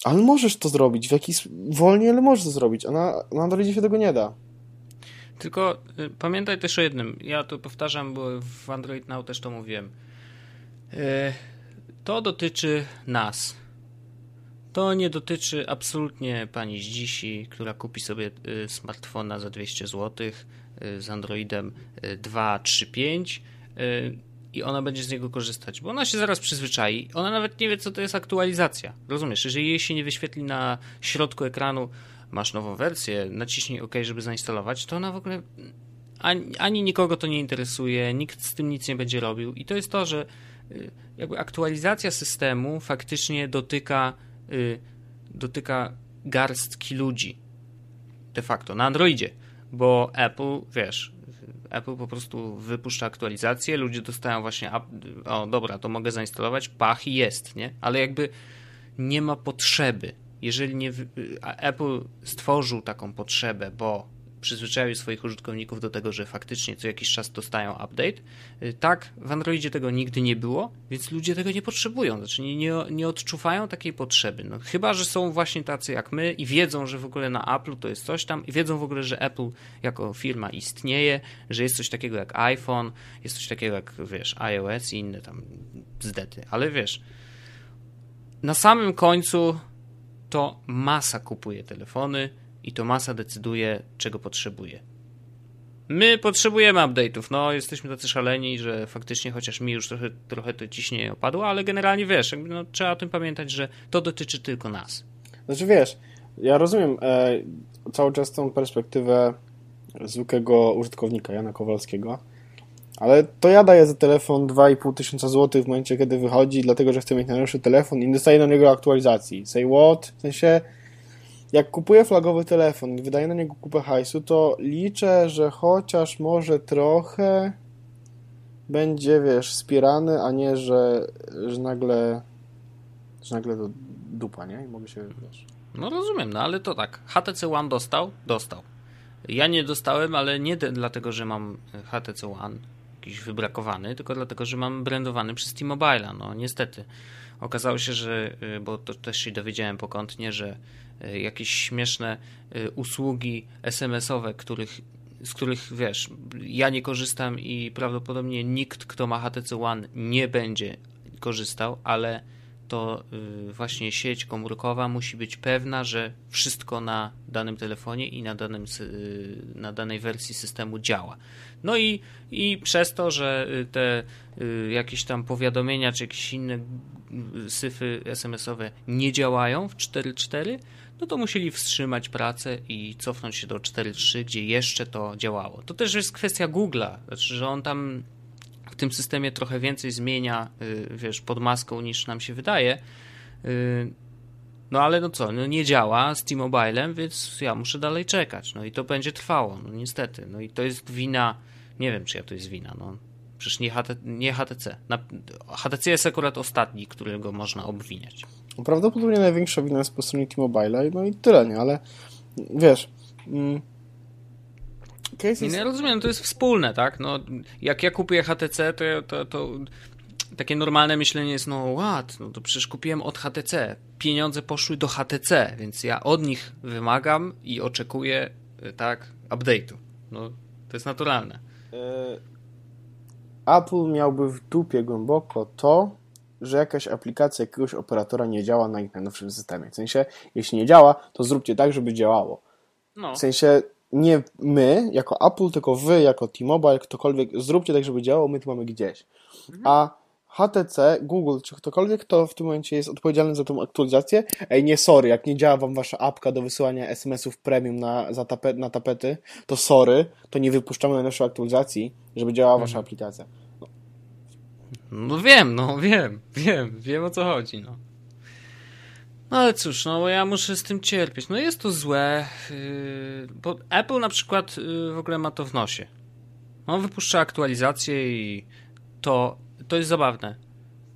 Ale możesz to zrobić, w jakiś wolniej, ale możesz to zrobić, a na, na Androidzie się tego nie da. Tylko y, pamiętaj też o jednym, ja to powtarzam, bo w Android Now też to mówiłem. Y, to dotyczy nas. To nie dotyczy absolutnie pani z Dzisi, która kupi sobie y, smartfona za dwieście złotych y, z Androidem y, dwa trzy pięć y, i ona będzie z niego korzystać, bo ona się zaraz przyzwyczai. Ona nawet nie wie, co to jest aktualizacja. Rozumiesz, jeżeli jej się nie wyświetli na środku ekranu, masz nową wersję, naciśnij OK, żeby zainstalować, to ona w ogóle ani, ani nikogo to nie interesuje, nikt z tym nic nie będzie robił. I to jest to, że jakby aktualizacja systemu faktycznie dotyka, dotyka garstki ludzi. De facto, na Androidzie, bo Apple, wiesz... Apple po prostu wypuszcza aktualizację, ludzie dostają właśnie, o dobra, to mogę zainstalować, pach i jest, nie? Ale jakby nie ma potrzeby. Jeżeli nie, Apple stworzył taką potrzebę, bo przyzwyczaił swoich użytkowników do tego, że faktycznie co jakiś czas dostają update, tak, w Androidzie tego nigdy nie było, więc ludzie tego nie potrzebują, znaczy nie, nie odczuwają takiej potrzeby. No, chyba że są właśnie tacy jak my i wiedzą, że w ogóle na Apple to jest coś tam i wiedzą w ogóle, że Apple jako firma istnieje, że jest coś takiego jak iPhone, jest coś takiego jak, wiesz, iOS i inne tam zdety, ale wiesz, na samym końcu to masa kupuje telefony, i to masa decyduje, czego potrzebuje. My potrzebujemy update'ów. No, jesteśmy tacy szaleni, że faktycznie, chociaż mi już trochę, trochę to ciśnienie opadło, ale generalnie wiesz, jakby, no, trzeba o tym pamiętać, że to dotyczy tylko nas. Znaczy wiesz, ja rozumiem e, cały czas tą perspektywę zwykłego użytkownika, Jana Kowalskiego, ale to ja daję za telefon dwa i pół tysiąca złotych w momencie, kiedy wychodzi, dlatego, że chcę mieć najnowszy telefon i dostaję na niego aktualizacji. Say what? W sensie... Jak kupuję flagowy telefon i wydaję na niego kupę hajsu, to liczę, że chociaż może trochę będzie, wiesz, wspierany, a nie, że, że nagle że nagle to dupa, nie? I mogę się, wiesz... No rozumiem, no ale to tak. H T C One dostał? Dostał. Ja nie dostałem, ale nie dlatego, że mam H T C One jakiś wybrakowany, tylko dlatego, że mam brandowany przez T-Mobile'a. No niestety. Okazało się, że, bo to też się dowiedziałem pokątnie, że jakieś śmieszne usługi es em esowe, których, z których, wiesz, ja nie korzystam i prawdopodobnie nikt, kto ma H T C One, nie będzie korzystał, ale to właśnie sieć komórkowa musi być pewna, że wszystko na danym telefonie i na, danym, na danej wersji systemu działa. No i, i przez to, że te jakieś tam powiadomienia czy jakieś inne syfy es em esowe nie działają w cztery kropka cztery, no to musieli wstrzymać pracę i cofnąć się do cztery kropka trzy, gdzie jeszcze to działało. To też jest kwestia Google'a, znaczy, że on tam w tym systemie trochę więcej zmienia, wiesz, pod maską niż nam się wydaje. No ale no co, no nie działa z T-Mobile'em, więc ja muszę dalej czekać. No i to będzie trwało, no niestety. No i to jest wina, nie wiem czy ja to jest wina, no przecież nie, HT, nie H T C. Na, H T C jest akurat ostatni, którego można obwiniać. Prawdopodobnie największa wina jest po stronie T-Mobile'a, no i tyle, nie? Ale wiesz... Mm. Jest... Ja rozumiem, to jest wspólne, tak? No, jak ja kupuję H T C, to, to, to takie normalne myślenie jest, no what, no to przecież kupiłem od H T C, pieniądze poszły do H T C, więc ja od nich wymagam i oczekuję, tak, update'u. No, to jest naturalne. Apple miałby w dupie głęboko to, że jakaś aplikacja jakiegoś operatora nie działa na ich najnowszym systemie. W sensie, jeśli nie działa, to zróbcie tak, żeby działało. No. W sensie... Nie my jako Apple, tylko wy jako T-Mobile, ktokolwiek, zróbcie tak, żeby działało, my to mamy gdzieś. A H T C, Google, czy ktokolwiek, to w tym momencie jest odpowiedzialny za tą aktualizację. Ej, nie, sorry, jak nie działa wam wasza apka do wysyłania es em esów premium na, za tapet, na tapety, to sorry, to nie wypuszczamy najnowszej aktualizacji, żeby działała wasza mhm. aplikacja. No. no wiem, no wiem, wiem, wiem o co chodzi, no. No ale cóż, no bo ja muszę z tym cierpieć. No jest to złe, yy, bo Apple na przykład yy, w ogóle ma to w nosie. On wypuszcza aktualizacje i to, to jest zabawne.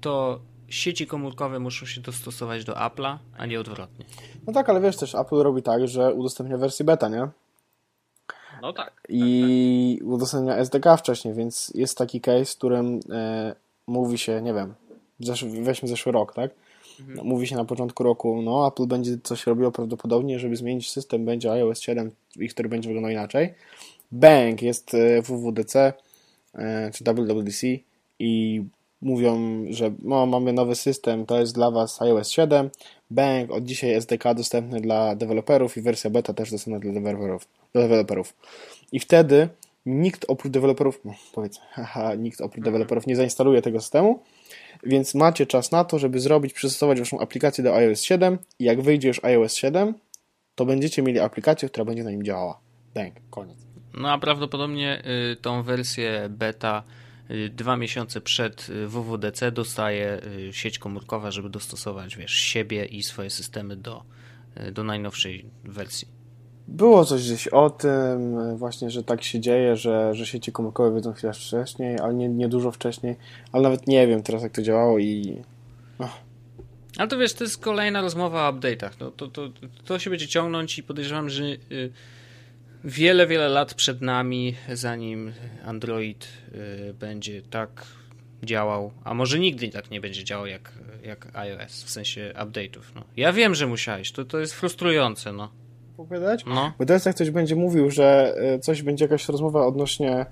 To sieci komórkowe muszą się dostosować do Apple'a, a nie odwrotnie. No tak, ale wiesz też, Apple robi tak, że udostępnia wersję beta, nie? No tak. I tak, tak. udostępnia S D K wcześniej, więc jest taki case, w którym e, mówi się, nie wiem, zesz- weźmy zeszły rok, tak? Mhm. No, mówi się na początku roku, no Apple będzie coś robiło prawdopodobnie, żeby zmienić system, będzie iOS siedem, który będzie wyglądał inaczej. Bang! Jest W W D C e, czy W W D C i mówią, że no, mamy nowy system, to jest dla was iOS siedem, bang, od dzisiaj S D K dostępny dla deweloperów i wersja beta też dostępna dla deweloperów. Dla deweloperów. I wtedy nikt oprócz deweloperów, no powiedzmy, haha, nikt oprócz deweloperów nie zainstaluje tego systemu, więc macie czas na to, żeby zrobić, przystosować waszą aplikację do iOS siedem i jak wyjdzie już iOS siedem, to będziecie mieli aplikację, która będzie na nim działała. Bang, koniec. No a prawdopodobnie y, tą wersję beta dwa miesiące przed W W D C dostaje sieć komórkowa, żeby dostosować, wiesz, siebie i swoje systemy do, do najnowszej wersji. Było coś gdzieś o tym właśnie, że tak się dzieje, że, że sieci komórkowe wiedzą chwilę wcześniej, ale nie, nie dużo wcześniej, ale nawet nie wiem teraz, jak to działało i... Oh. Ale to wiesz, to jest kolejna rozmowa o update'ach. To, to, to, to się będzie ciągnąć i podejrzewam, że... Yy... Wiele, wiele lat przed nami, zanim Android y, będzie tak działał, a może nigdy tak nie będzie działał jak, jak iOS, w sensie update'ów. No. Ja wiem, że musiałeś, to, to jest frustrujące. No. Opowiadać? No. Bo teraz jak ktoś będzie mówił, że coś będzie jakaś rozmowa odnośnie,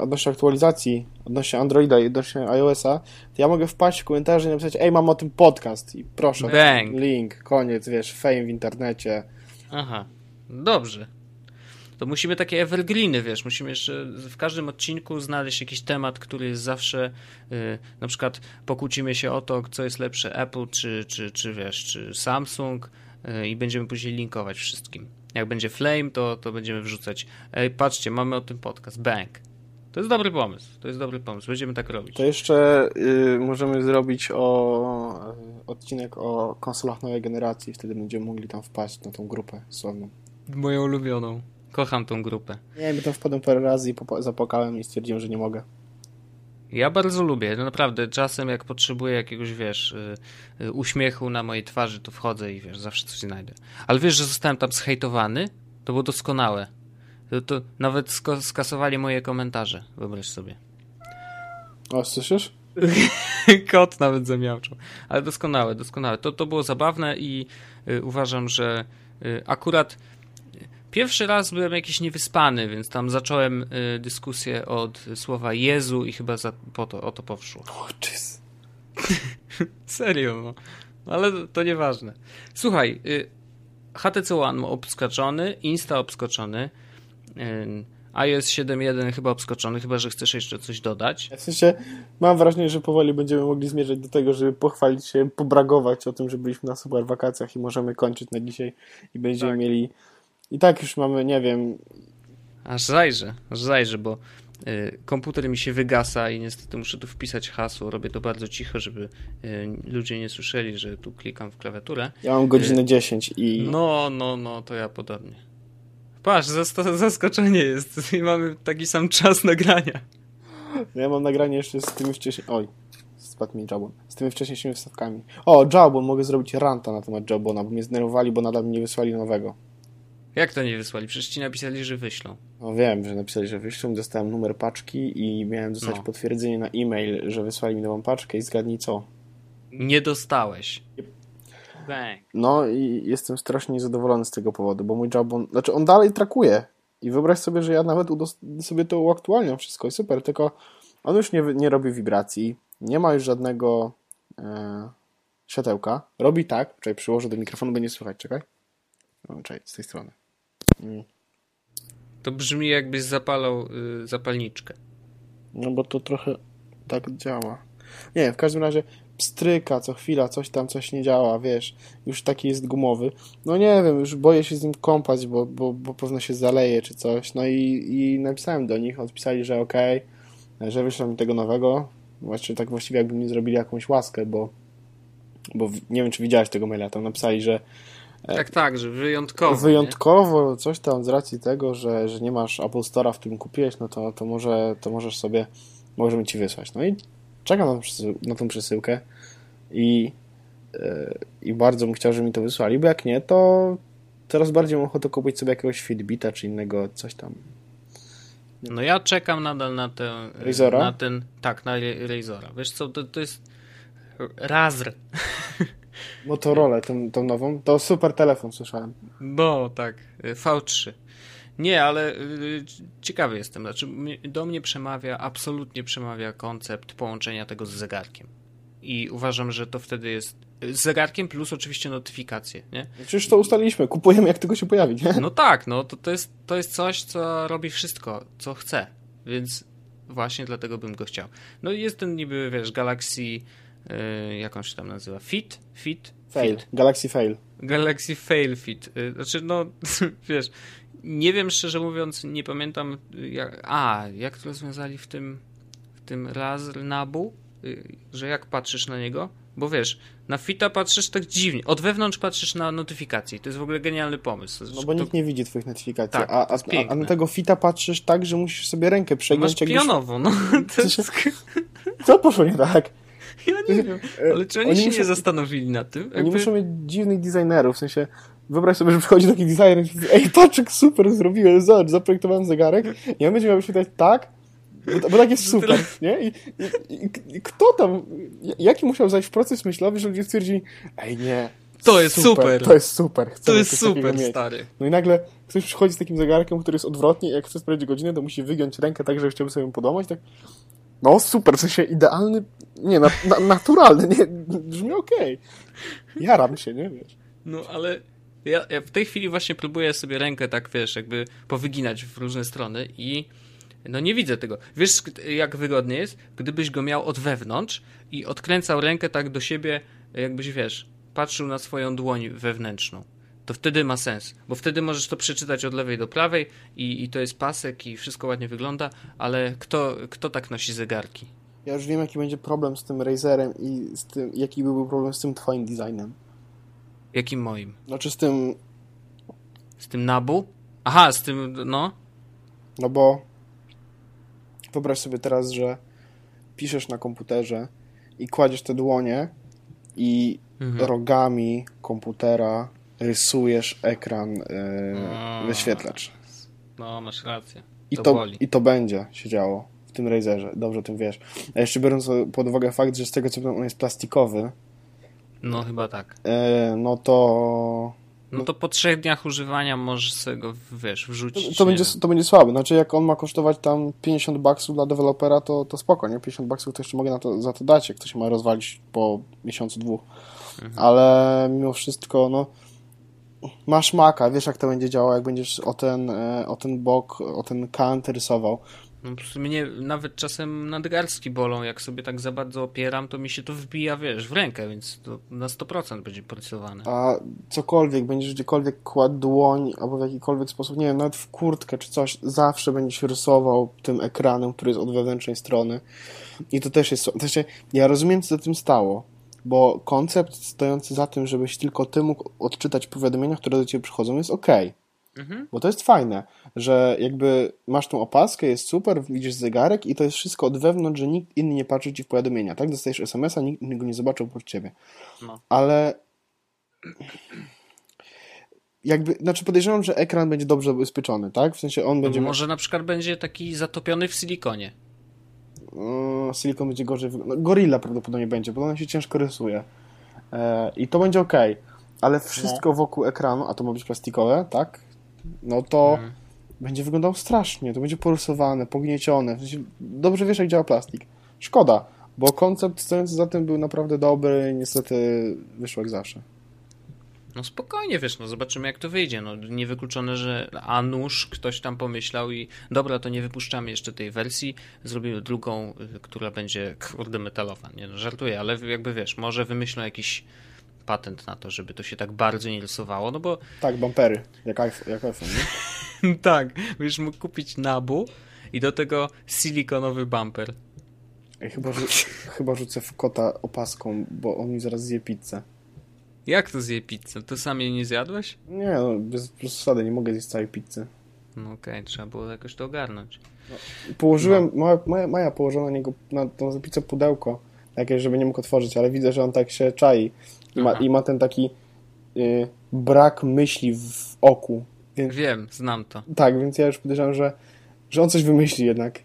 odnośnie aktualizacji, odnośnie Androida i odnośnie iOS-a, to ja mogę wpaść w komentarze i napisać, ej, mam o tym podcast i proszę, Bang. Link, koniec, wiesz, fame w internecie. Aha, dobrze. To musimy takie evergreeny, wiesz, musimy jeszcze w każdym odcinku znaleźć jakiś temat, który jest zawsze, yy, na przykład pokłócimy się o to, co jest lepsze, Apple czy, czy, czy wiesz, czy Samsung yy, i będziemy później linkować wszystkim. Jak będzie Flame, to, to będziemy wrzucać, ej, patrzcie, mamy o tym podcast, bang. To jest dobry pomysł, to jest dobry pomysł, będziemy tak robić. To jeszcze yy, możemy zrobić o yy, odcinek o konsolach nowej generacji, wtedy będziemy mogli tam wpaść na tą grupę słowną. Moją ulubioną. Kocham tą grupę. Nie wiem, tam wpadłem parę razy i zapłakałem i stwierdziłem, że nie mogę. Ja bardzo lubię, no naprawdę. Czasem jak potrzebuję jakiegoś, wiesz, uśmiechu na mojej twarzy, to wchodzę i wiesz, zawsze coś znajdę. Ale wiesz, że zostałem tam zhejtowany? To było doskonałe. To, to nawet sko- skasowali moje komentarze, wyobraź sobie. O, słyszysz? Kot nawet zamiałczał. Ale doskonałe, doskonałe. To, to było zabawne i y, uważam, że y, akurat... Pierwszy raz byłem jakiś niewyspany, więc tam zacząłem y, dyskusję od słowa Jezu i chyba za, po to, o to powszło. Oh, jeez. Serio, no. Ale to, to nieważne. Słuchaj, y, H T C One obskoczony, Insta obskoczony, y, iOS siedem jeden chyba obskoczony, chyba że chcesz jeszcze coś dodać. W sensie mam wrażenie, że powoli będziemy mogli zmierzać do tego, żeby pochwalić się, pobragować o tym, że byliśmy na super wakacjach i możemy kończyć na dzisiaj i będziemy tak. mieli... I tak już mamy, nie wiem... Aż zajrzę, aż zajrzę, bo y, komputer mi się wygasa i niestety muszę tu wpisać hasło. Robię to bardzo cicho, żeby y, ludzie nie słyszeli, że tu klikam w klawiaturę. Ja mam godzinę y, dziesiątą i... No, no, no, to ja podobnie. Patrz, zas- zaskoczenie jest i mamy taki sam czas nagrania. No ja mam nagranie jeszcze z tymi wcześniej... Oj, spadł mi Jawbone. Z tymi wcześniejszymi wstawkami. O, Jawbone, mogę zrobić ranta na temat Jawbone'a, bo mnie zdenerwowali, bo nadal mi nie wysłali nowego. Jak to nie wysłali? Przecież ci napisali, że wyślą. No wiem, że napisali, że wyślą. Dostałem numer paczki i miałem dostać no. potwierdzenie na e-mail, że wysłali mi nową paczkę i zgadnij co? Nie dostałeś. Bang. No i jestem strasznie niezadowolony z tego powodu, bo mój Jawbone... Znaczy on dalej trakuje i wyobraź sobie, że ja nawet udost- sobie to uaktualniam wszystko i super, tylko on już nie, nie robi wibracji, nie ma już żadnego e, światełka. Robi tak, czekaj, przyłożę do mikrofonu, by nie słychać, czekaj. O, czekaj, z tej strony. Mm. To brzmi jakbyś zapalał y, zapalniczkę. No bo to trochę tak działa. Nie wiem, w każdym razie pstryka co chwila, coś tam, coś nie działa, wiesz, już taki jest gumowy. No nie wiem, już boję się z nim kąpać, bo, bo, bo pewno się zaleje czy coś. No i, i napisałem do nich, odpisali, że okej, okay, że wyślą mi tego nowego. Właściwie tak właściwie jakby mi zrobili jakąś łaskę, bo, bo nie wiem, czy widziałeś tego maila, tam napisali, że Tak, tak, że wyjątkowo. Wyjątkowo, nie? Coś tam z racji tego, że, że nie masz Apple Store'a, w którym kupiłeś, no to, to, może, to możesz sobie, możemy ci wysłać. No i czekam na, na tą przesyłkę i, yy, i bardzo bym chciał, żeby mi to wysłali, bo jak nie, to coraz bardziej mam ochotę kupić sobie jakiegoś Fitbita czy innego coś tam. No ja czekam nadal na ten... Razera? Na ten, tak, na Razera. Wiesz co, to, to jest... Razr. Motorola, tą, tą nową. To super telefon, słyszałem. No, tak. V trzy. Nie, ale ciekawy jestem. Znaczy, do mnie przemawia, absolutnie przemawia koncept połączenia tego z zegarkiem. I uważam, że to wtedy jest z zegarkiem plus oczywiście notyfikacje, nie? Przecież to ustaliliśmy. Kupujemy, jak tylko się pojawi, nie? No tak, no to, to, jest, to jest coś, co robi wszystko, co chce. Więc właśnie dlatego bym go chciał. No i jest ten niby, wiesz, Galaxy... jak on się tam nazywa? Fit? Fit? Fail. Fit. Galaxy Fail. Galaxy Fail Fit. Znaczy, no, wiesz, nie wiem, szczerze mówiąc, nie pamiętam, jak, a, jak to rozwiązali w tym, w tym Razer Nabu, że jak patrzysz na niego, bo wiesz, na Fita patrzysz tak dziwnie, od wewnątrz patrzysz na notyfikacje, to jest w ogóle genialny pomysł. Znaczy, no bo to... nikt nie widzi twoich notyfikacji, tak, a, a, a, a na tego Fita patrzysz tak, że musisz sobie rękę przegiąć. Masz pionowo, no. To jest... Co poszło nie tak? Ja nie wiem, ale czy oni, oni się muszą, nie zastanowili nad tym? Jakby... Oni muszą mieć dziwnych designerów, w sensie wyobraź sobie, że przychodzi taki designer i mówi, ej, paczek, super zrobiłem, zobacz, zaprojektowałem zegarek i on będzie miał pytać, tak, bo, bo tak jest super, tyle... nie? I, i, i, i kto tam, jaki musiał zajść w proces myślowy, że ludzie stwierdzili, ej nie, to jest super, super. to jest super, to jest super, stary. No i nagle ktoś przychodzi z takim zegarkiem, który jest odwrotnie i jak chce sprawdzić godzinę, to musi wygiąć rękę tak, żeby chciałby sobie ją podomać, tak. No super, w sensie idealny, nie, na, na, naturalny, nie, brzmi okej. Okay. Jaram się, nie wiesz. No ale ja, ja w tej chwili właśnie próbuję sobie rękę tak, wiesz, jakby powyginać w różne strony i no nie widzę tego. Wiesz, jak wygodnie jest, gdybyś go miał od wewnątrz i odkręcał rękę tak do siebie, jakbyś, wiesz, patrzył na swoją dłoń wewnętrzną. To wtedy ma sens, bo wtedy możesz to przeczytać od lewej do prawej i, i to jest pasek i wszystko ładnie wygląda, ale kto, kto tak nosi zegarki? Ja już wiem, jaki będzie problem z tym Razerem i z tym, jaki byłby problem z tym twoim designem. Jakim moim? Znaczy z tym... Z tym Nabu? Aha, z tym, no. No bo wyobraź sobie teraz, że piszesz na komputerze i kładziesz te dłonie i mhm. rogami komputera rysujesz ekran, yy, no, wyświetlacz. No, masz rację. I to, to, i to będzie się działo w tym Razerze. Dobrze o tym wiesz. A jeszcze biorąc pod uwagę fakt, że z tego co wiem, on jest plastikowy. No, chyba tak. Yy, no to... No to po trzech dniach używania możesz sobie go, wiesz, wrzucić. To będzie, to będzie słabe. Znaczy, jak on ma kosztować tam pięćdziesiąt baksów dla dewelopera, to, to spoko, nie? pięćdziesiąt baksów to jeszcze mogę na to, za to dać, jak to się ma rozwalić po miesiącu, dwóch. Mhm. Ale mimo wszystko, no... Masz Maca, wiesz jak to będzie działało, jak będziesz o ten, o ten bok, o ten kant rysował. No, mnie nawet czasem nadgarstki bolą, jak sobie tak za bardzo opieram, to mi się to wbija, wiesz, w rękę, więc to na sto procent będzie porysowane. A cokolwiek, będziesz gdziekolwiek kładł dłoń, albo w jakikolwiek sposób, nie wiem, nawet w kurtkę czy coś, zawsze będziesz rysował tym ekranem, który jest od wewnętrznej strony. I to też jest... Też się, ja rozumiem, co za tym stało. Bo koncept stojący za tym, żebyś tylko ty mógł odczytać powiadomienia, które do ciebie przychodzą, jest okej. Okay. Mhm. Bo to jest fajne, że jakby masz tą opaskę, jest super, widzisz zegarek i to jest wszystko od wewnątrz, że nikt inny nie patrzy ci w powiadomienia, tak? Dostajesz es em es a, nikt inny go nie zobaczył oprócz ciebie. No. Ale jakby, znaczy podejrzewam, że ekran będzie dobrze ubezpieczony, tak? W sensie on będzie... No, może na przykład będzie taki zatopiony w silikonie. Silikon będzie gorzej wyglądał. Gorilla prawdopodobnie będzie, bo ona się ciężko rysuje. E, I to będzie okej. Okay. Ale wszystko no. wokół ekranu, a to ma być plastikowe, tak? No to hmm. będzie wyglądało strasznie. To będzie porysowane, pogniecione. W sensie dobrze wiesz, jak działa plastik. Szkoda, bo koncept stojący za tym był naprawdę dobry. Niestety wyszło jak zawsze. No spokojnie, wiesz, no zobaczymy jak to wyjdzie, no niewykluczone, że a nuż ktoś tam pomyślał i dobra, to nie wypuszczamy jeszcze tej wersji, zrobimy drugą, która będzie kurde metalowa, nie no żartuję, ale jakby wiesz, może wymyślą jakiś patent na to, żeby to się tak bardzo nie rysowało, no bo... Tak, bumpery, jak iPhone, jak iPhone, nie? Tak, będziesz mógł kupić Nabu i do tego silikonowy bumper. Chyba, że, chyba rzucę w kota opaską, bo on mi zaraz zje pizzę. Jak to zje pizzę? To sam jej nie zjadłeś? Nie, no, bez przesady, nie mogę zjeść całej pizzy. No okej, okay, trzeba było jakoś to ogarnąć. No, położyłem, no. Maja, Maja położyła na niego, na tą pizzę pudełko jakieś, żeby nie mógł otworzyć, ale widzę, że on tak się czai i ma, i ma ten taki y, brak myśli w oku. Więc, wiem, znam to. Tak, więc ja już podejrzewam, że, że on coś wymyśli jednak.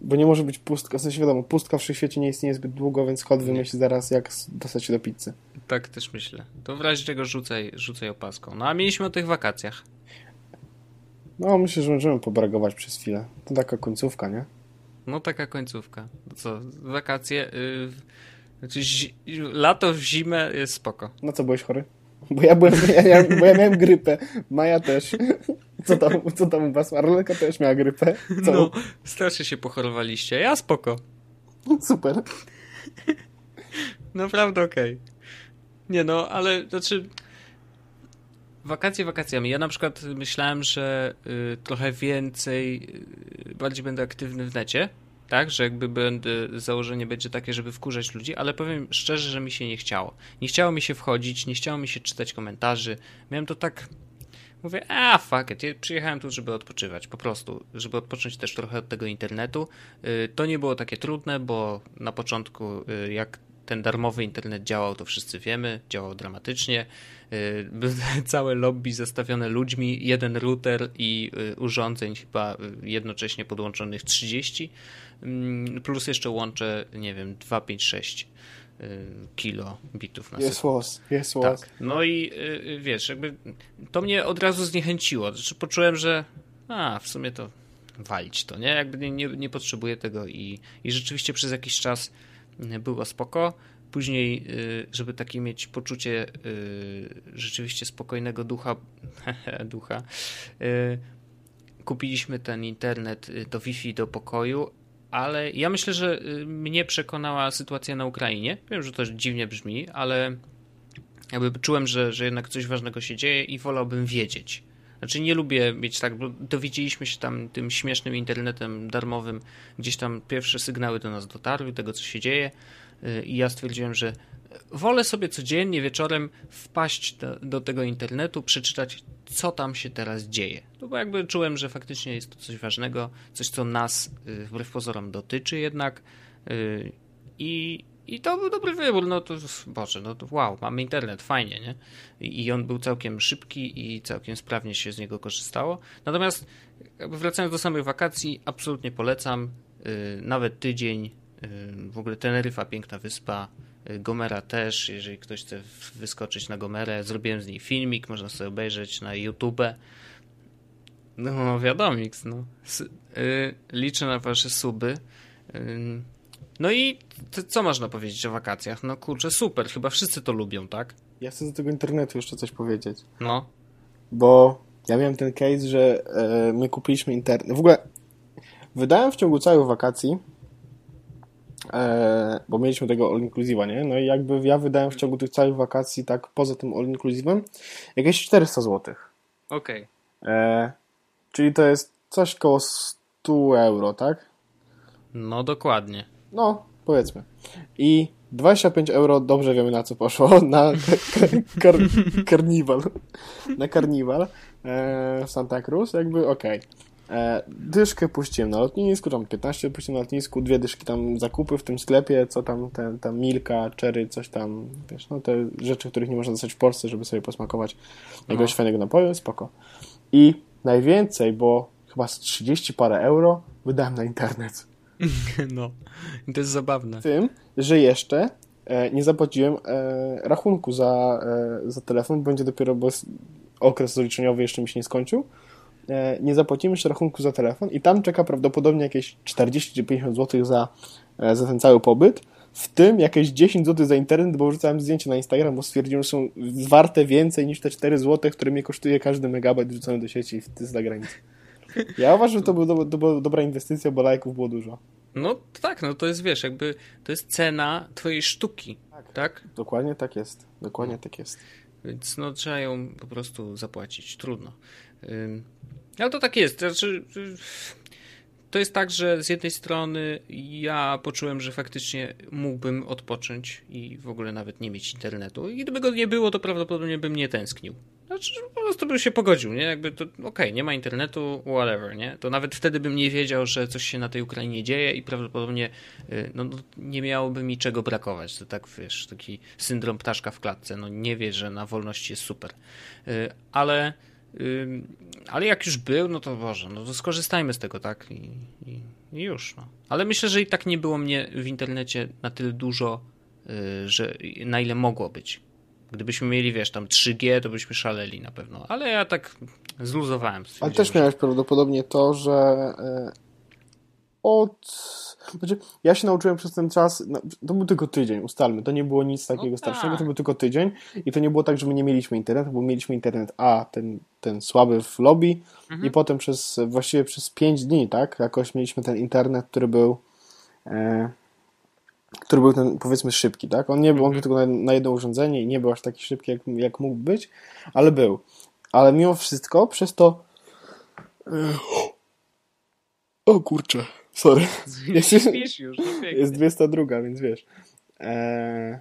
Bo nie może być pustka, w sensie wiadomo, pustka w wszechświecie nie istnieje zbyt długo, więc kod wymyśli zaraz, jak dostać się do pizzy. Tak też myślę. To w razie czego rzucaj, rzucaj opaską. No a mieliśmy o tych wakacjach. No myślę, że możemy pobragować przez chwilę. To taka końcówka, nie? No taka końcówka. Co? Wakacje, yy, znaczy zi- lato w zimę jest spoko. No co, byłeś chory? Bo ja byłem, ja miałem, bo ja miałem grypę. Maja też. Co tam, co tam u was? Marlenka też miała grypę. Co? No, strasznie się pochorowaliście. Ja spoko. Super. Naprawdę okej. Okay. Nie no, ale znaczy wakacje wakacjami. Ja na przykład myślałem, że y, trochę więcej, y, bardziej będę aktywny w necie, tak? Że jakby będę, założenie będzie takie, żeby wkurzać ludzi, ale powiem szczerze, że mi się nie chciało. Nie chciało mi się wchodzić, nie chciało mi się czytać komentarzy. Miałem to tak... Mówię, a fuck it, ja przyjechałem tu, żeby odpoczywać, po prostu, żeby odpocząć też trochę od tego internetu. To nie było takie trudne, bo na początku jak ten darmowy internet działał, to wszyscy wiemy, działał dramatycznie. Całe lobby zastawione ludźmi, jeden router i urządzeń chyba jednocześnie podłączonych trzydzieści, plus jeszcze łączę, nie wiem, dwa, pięć, sześć kilo bitów na yes sekund. Was, yes tak. Was. No i y, wiesz, jakby to mnie od razu zniechęciło. Znaczy poczułem, że a, w sumie to walić to, nie? Jakby nie, nie, nie potrzebuję tego i, i rzeczywiście przez jakiś czas było spoko. Później, y, żeby takie mieć poczucie y, rzeczywiście spokojnego ducha, ducha y, kupiliśmy ten internet do Wi-Fi do pokoju. Ale ja myślę, że mnie przekonała sytuacja na Ukrainie. Wiem, że to dziwnie brzmi, ale jakby czułem, że, że jednak coś ważnego się dzieje i wolałbym wiedzieć. Znaczy nie lubię mieć tak, bo dowiedzieliśmy się tam tym śmiesznym internetem darmowym, gdzieś tam pierwsze sygnały do nas dotarły, tego co się dzieje i ja stwierdziłem, że wolę sobie codziennie wieczorem wpaść do, do tego internetu, przeczytać co tam się teraz dzieje. No bo jakby czułem, że faktycznie jest to coś ważnego, coś co nas wbrew pozorom dotyczy jednak i, i to był dobry wybór. No to Boże, no to wow, mamy internet, fajnie, nie? I, i on był całkiem szybki i całkiem sprawnie się z niego korzystało. Natomiast jakby wracając do samych wakacji, absolutnie polecam, nawet tydzień, w ogóle Teneryfa, piękna wyspa, Gomera też, jeżeli ktoś chce wyskoczyć na Gomerę, zrobiłem z niej filmik, można sobie obejrzeć na YouTube. No, no wiadomiks, no. S- y- liczę na wasze suby. Y- no i t- co można powiedzieć o wakacjach? No kurczę, super, chyba wszyscy to lubią, tak? Ja chcę do tego internetu jeszcze coś powiedzieć. No. Bo ja miałem ten case, że y- my kupiliśmy internet. W ogóle wydałem w ciągu całych wakacji, E, bo mieliśmy tego all inclusive'a, nie? No i jakby ja wydałem w ciągu tych całych wakacji, tak poza tym all inclusive'em, jakieś czterysta złotych. Okej. Okay. Czyli to jest coś koło sto euro, tak? No dokładnie. No, powiedzmy. I dwadzieścia pięć euro, dobrze wiemy na co poszło, na karniwal. Kar- kar- na karniwal e, w Santa Cruz, jakby okej. Okay. Dyszkę puściłem na lotnisku, tam piętnaście puściłem na lotnisku, dwie dyszki tam zakupy w tym sklepie, co tam, ten, tam Milka, Cherry, coś tam, wiesz, no te rzeczy, których nie można dostać w Polsce, żeby sobie posmakować jakiegoś no. fajnego napoju, spoko. I najwięcej, bo chyba z trzydzieści parę euro wydałem na internet. No, to jest zabawne. Tym, że jeszcze e, nie zapłaciłem e, rachunku za, e, za telefon, będzie dopiero, bo okres rozliczeniowy jeszcze mi się nie skończył. Nie zapłacimy jeszcze rachunku za telefon i tam czeka prawdopodobnie jakieś czterdzieści czy pięćdziesiąt złotych za, za ten cały pobyt, w tym jakieś dziesięć złotych za internet, bo wrzucałem zdjęcie na Instagram, bo stwierdziłem, że są warte więcej niż te cztery złote, które mnie kosztuje każdy megabajt wrzucony do sieci z zagranicy. Ja uważam, że to była do, do, dobra inwestycja, bo lajków było dużo. No tak, no to jest, wiesz, jakby to jest cena twojej sztuki, tak? tak? Dokładnie tak jest, dokładnie no. tak jest. Więc no trzeba ją po prostu zapłacić, trudno. Ale to tak jest, znaczy to jest tak, że z jednej strony ja poczułem, że faktycznie mógłbym odpocząć i w ogóle nawet nie mieć internetu. I gdyby go nie było, to prawdopodobnie bym nie tęsknił. Znaczy, po prostu bym się pogodził, nie? Jakby to, okej, okay, nie ma internetu, whatever, nie? To nawet wtedy bym nie wiedział, że coś się na tej Ukrainie dzieje i prawdopodobnie no, nie miałoby mi czego brakować. To tak, wiesz, taki syndrom ptaszka w klatce. No nie wie, że na wolności jest super. Ale... ale jak już był, no to Boże, no to skorzystajmy z tego, tak? I, i, i już, no. Ale myślę, że i tak nie było mnie w internecie na tyle dużo, że na ile mogło być. Gdybyśmy mieli, wiesz, tam trzy G, to byśmy szaleli na pewno. Ale ja tak zluzowałem. Ale też miałeś prawdopodobnie to, że od... Znaczy, ja się nauczyłem przez ten czas, no, to był tylko tydzień, ustalmy, to nie było nic takiego no starszego, tak. To był tylko tydzień i to nie było tak, że my nie mieliśmy internetu, bo mieliśmy internet A, ten, ten słaby w lobby mhm. i potem przez, właściwie przez pięć dni, tak, jakoś mieliśmy ten internet, który był e, który był ten, powiedzmy, szybki, tak, on nie był, on był tylko na, na jedno urządzenie i nie był aż taki szybki, jak, jak mógł być, ale był, ale mimo wszystko przez to e, o kurczę, sorry. Jest, jest, jest dwieście dwa, więc wiesz. Eee,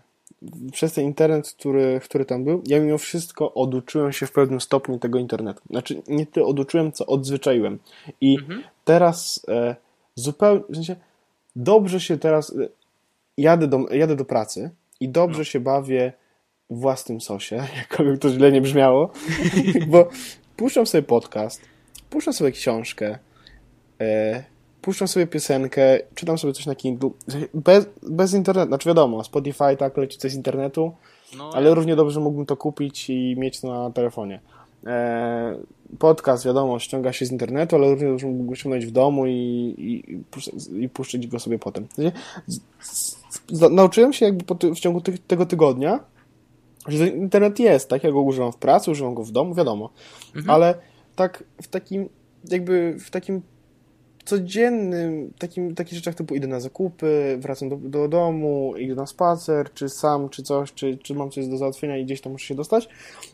przez ten internet, który, który tam był, ja mimo wszystko oduczyłem się w pewnym stopniu tego internetu. Znaczy, nie tyle oduczyłem, co odzwyczaiłem. I mhm. teraz e, zupełnie, w sensie, dobrze się teraz, e, jadę, do, jadę do pracy i dobrze no. się bawię w własnym sosie, jakkolwiek to źle nie brzmiało, bo puszczam sobie podcast, puszczam sobie książkę, e, puszczam sobie piosenkę, czytam sobie coś na Kindle, bez, bez internetu, znaczy wiadomo, Spotify tak leci coś z internetu, no, ale równie dobrze mógłbym to kupić i mieć to na telefonie. Eee, podcast, wiadomo, ściąga się z internetu, ale równie dobrze mógłbym go ściągnąć w domu i, i, i puszczać go sobie potem. Z, z, z, nauczyłem się jakby po ty, w ciągu ty, tego tygodnia, że internet jest, tak? Ja go używam w pracy, używam go w domu, wiadomo, mhm. ale tak w takim, jakby w takim codziennym, takim, takich rzeczach typu idę na zakupy, wracam do, do domu, idę na spacer, czy sam, czy coś, czy, czy mam coś do załatwienia i gdzieś tam muszę się dostać,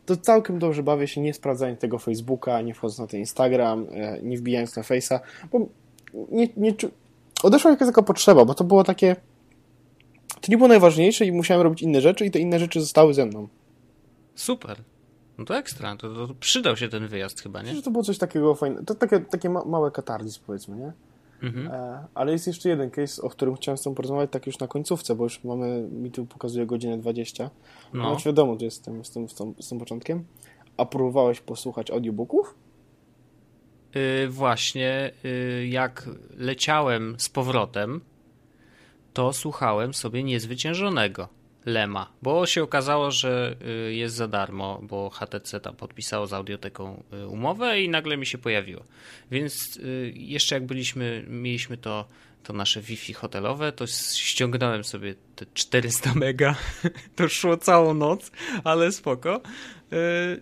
to całkiem dobrze bawię się nie sprawdzając tego Facebooka, nie wchodząc na ten Instagram, nie wbijając na Face'a, bo nie, nie czu... odeszła jakaś taka potrzeba, bo to było takie, to nie było najważniejsze i musiałem robić inne rzeczy i te inne rzeczy zostały ze mną. Super. No to ekstra, to, to przydał się ten wyjazd chyba, nie? Myślę, że to było coś takiego fajnego, to takie, takie ma, małe katarzis, powiedzmy, nie? Mhm. E, ale jest jeszcze jeden case, o którym chciałem z tobą porozmawiać tak już na końcówce, bo już mamy, mi tu pokazuje godzinę dwadzieścia. No. No, znaczy wiadomo, to jest z tym, z, tym, z tym początkiem. A próbowałeś posłuchać audiobooków? Yy, właśnie, yy, jak leciałem z powrotem, to słuchałem sobie Niezwyciężonego. Lema, bo się okazało, że jest za darmo, bo H T C tam podpisało z Audioteką umowę i nagle mi się pojawiło. Więc jeszcze jak byliśmy, mieliśmy to, to nasze Wi-Fi hotelowe, to ściągnąłem sobie te czterysta mega, to szło całą noc, ale spoko.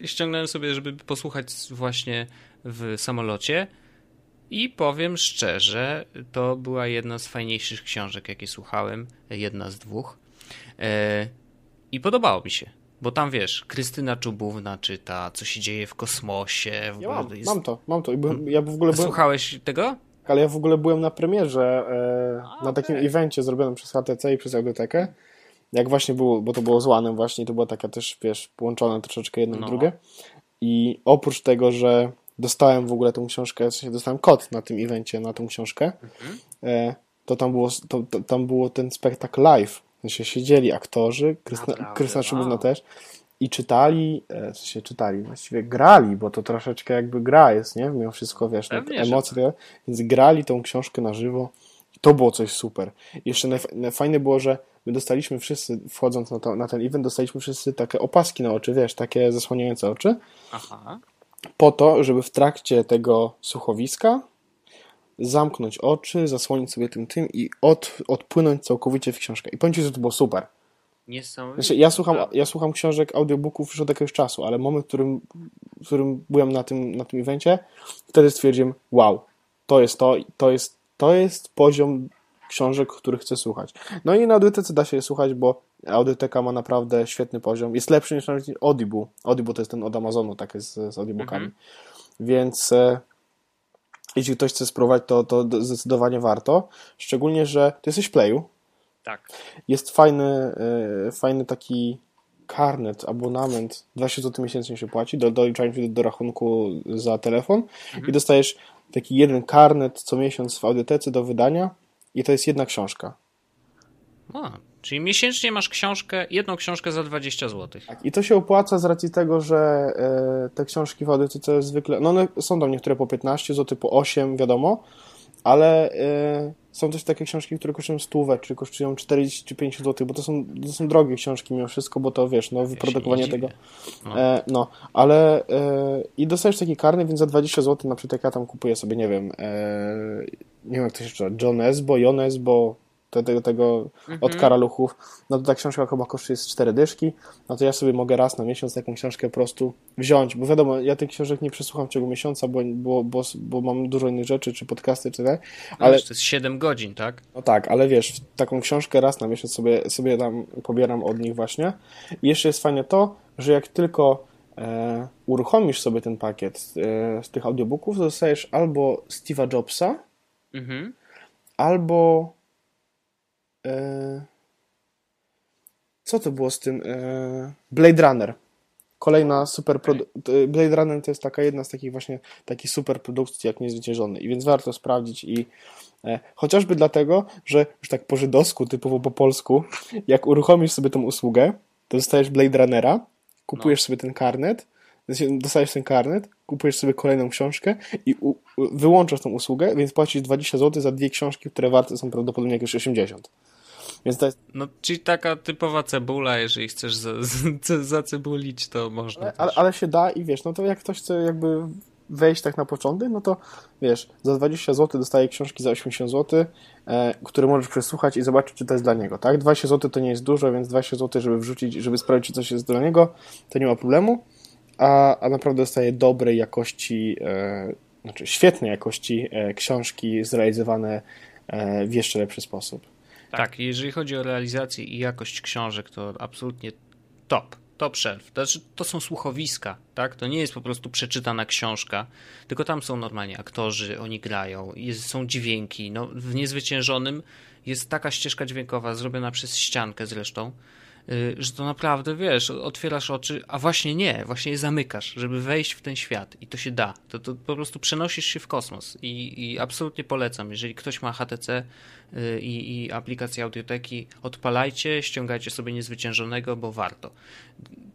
Ściągnąłem sobie, żeby posłuchać właśnie w samolocie i powiem szczerze, to była jedna z fajniejszych książek, jakie słuchałem, jedna z dwóch. I podobało mi się, bo tam wiesz, Krystyna Czubówna czyta, co się dzieje w kosmosie. W ja mam, jest... mam to, mam to. I byłem, ja w ogóle byłem... Słuchałeś tego? Ale ja w ogóle byłem na premierze, A, na takim okay. evencie zrobionym przez H T C i przez Audiotekę. Jak właśnie było, bo to było z One'em właśnie, to była taka też, wiesz, połączone troszeczkę jedno no. i drugie. I oprócz tego, że dostałem w ogóle tą książkę, w sensie dostałem kod na tym evencie, na tą książkę, mhm. to tam było, to, to, tam było ten spektakl live. W sensie siedzieli aktorzy, Krystyna Czubówna wow. też i czytali, w sensie czytali, właściwie grali, bo to troszeczkę jakby gra jest, nie? Mimo wszystko, wiesz, no, emocje, tak. Więc grali tą książkę na żywo. To było coś super. Jeszcze fajne było, że my dostaliśmy wszyscy, wchodząc na, to, na ten event, dostaliśmy wszyscy takie opaski na oczy, wiesz, takie zasłaniające oczy. Aha. Po to, żeby w trakcie tego słuchowiska zamknąć oczy, zasłonić sobie tym tym i od, odpłynąć całkowicie w książkę. I powiem ci, że to było super. Niesamowite. Znaczy, ja, słucham, ja słucham książek, audiobooków już od jakiegoś czasu, ale moment, w którym, w którym byłem na tym, na tym evencie, wtedy stwierdziłem, wow, to jest to, to jest, to jest poziom książek, których chcę słuchać. No i na Audiotece da się je słuchać, bo Audioteka ma naprawdę świetny poziom. Jest lepszy niż nawet Audible. Audible to jest ten od Amazonu, tak jest z audiobookami. Mhm. Więc... jeśli ktoś chce spróbować, to, to zdecydowanie warto. Szczególnie, że ty jesteś w Playu. Tak. Jest fajny, y, fajny taki karnet, abonament, dwa tysiące złotych miesięcznie się płaci, do, doliczają się do, do rachunku za telefon mhm. i dostajesz taki jeden karnet co miesiąc w Audiotece do wydania i to jest jedna książka. A, czyli miesięcznie masz książkę, jedną książkę za dwadzieścia złotych. Tak, i to się opłaca z racji tego, że y, te książki w Audiotece zwykle, no one są tam niektóre po piętnaście złotych, po osiem, wiadomo, ale y, są też takie książki, które kosztują stówę, czy kosztują czterdzieści czy pięćdziesiąt złotych, bo to są, to są drogie książki mimo wszystko, bo to wiesz, no ja wyprodukowanie tego. No, e, no ale e, i dostajesz taki karny, więc za dwadzieścia złotych na przykład jak ja tam kupuję sobie, nie wiem, e, nie wiem jak to się czyta, John Esbo, Jon Esbo, tego, tego mhm. od Karaluchów, no to ta książka chyba kosztuje z cztery dyszki, no to ja sobie mogę raz na miesiąc taką książkę po prostu wziąć, bo wiadomo, ja tych książek nie przesłucham w ciągu miesiąca, bo, bo, bo, bo mam dużo innych rzeczy, czy podcasty, czy tak. Ale no, to jest siedem godzin, tak? No tak, ale wiesz, taką książkę raz na miesiąc sobie, sobie tam pobieram od nich właśnie. I jeszcze jest fajne to, że jak tylko e, uruchomisz sobie ten pakiet e, z tych audiobooków, to dostajesz albo Steve'a Jobsa, mhm. albo co to było z tym? Blade Runner. Kolejna super produ- Blade Runner to jest taka jedna z takich właśnie takich super produkcji jak Niezwyciężony. I więc warto sprawdzić i e, chociażby dlatego, że już tak po żydowsku, typowo po polsku, jak uruchomisz sobie tą usługę, to dostajesz Blade Runnera, kupujesz no. sobie ten karnet, dostajesz ten karnet, kupujesz sobie kolejną książkę i u- wyłączasz tą usługę, więc płacisz dwadzieścia złotych za dwie książki, które warte są prawdopodobnie jakieś osiemdziesiąt. Więc to jest... No, czyli taka typowa cebula, jeżeli chcesz zacebulić, za, za to można. Ale, ale, ale się da i wiesz, no to jak ktoś chce jakby wejść tak na początek, no to wiesz, za dwadzieścia złotych dostaje książki za osiemdziesiąt złotych, e, które możesz przesłuchać i zobaczyć, czy to jest dla niego, tak? dwadzieścia złotych to nie jest dużo, więc dwadzieścia złotych, żeby wrzucić, żeby sprawdzić, czy coś jest dla niego, to nie ma problemu, a, a naprawdę dostaje dobrej jakości, e, znaczy świetnej jakości e, książki zrealizowane e, w jeszcze lepszy sposób. Tak. tak, jeżeli chodzi o realizację i jakość książek, to absolutnie top, top shelf. To, znaczy, to są słuchowiska, tak? To nie jest po prostu przeczytana książka, tylko tam są normalnie aktorzy, oni grają, jest, są dźwięki. No, w Niezwyciężonym jest taka ścieżka dźwiękowa, zrobiona przez ściankę zresztą, yy, że to naprawdę, wiesz, otwierasz oczy, a właśnie nie, właśnie je zamykasz, żeby wejść w ten świat i to się da. To, to po prostu przenosisz się w kosmos i, i absolutnie polecam, jeżeli ktoś ma H T C, I, i aplikacje Audioteki, odpalajcie, ściągajcie sobie Niezwyciężonego, bo warto.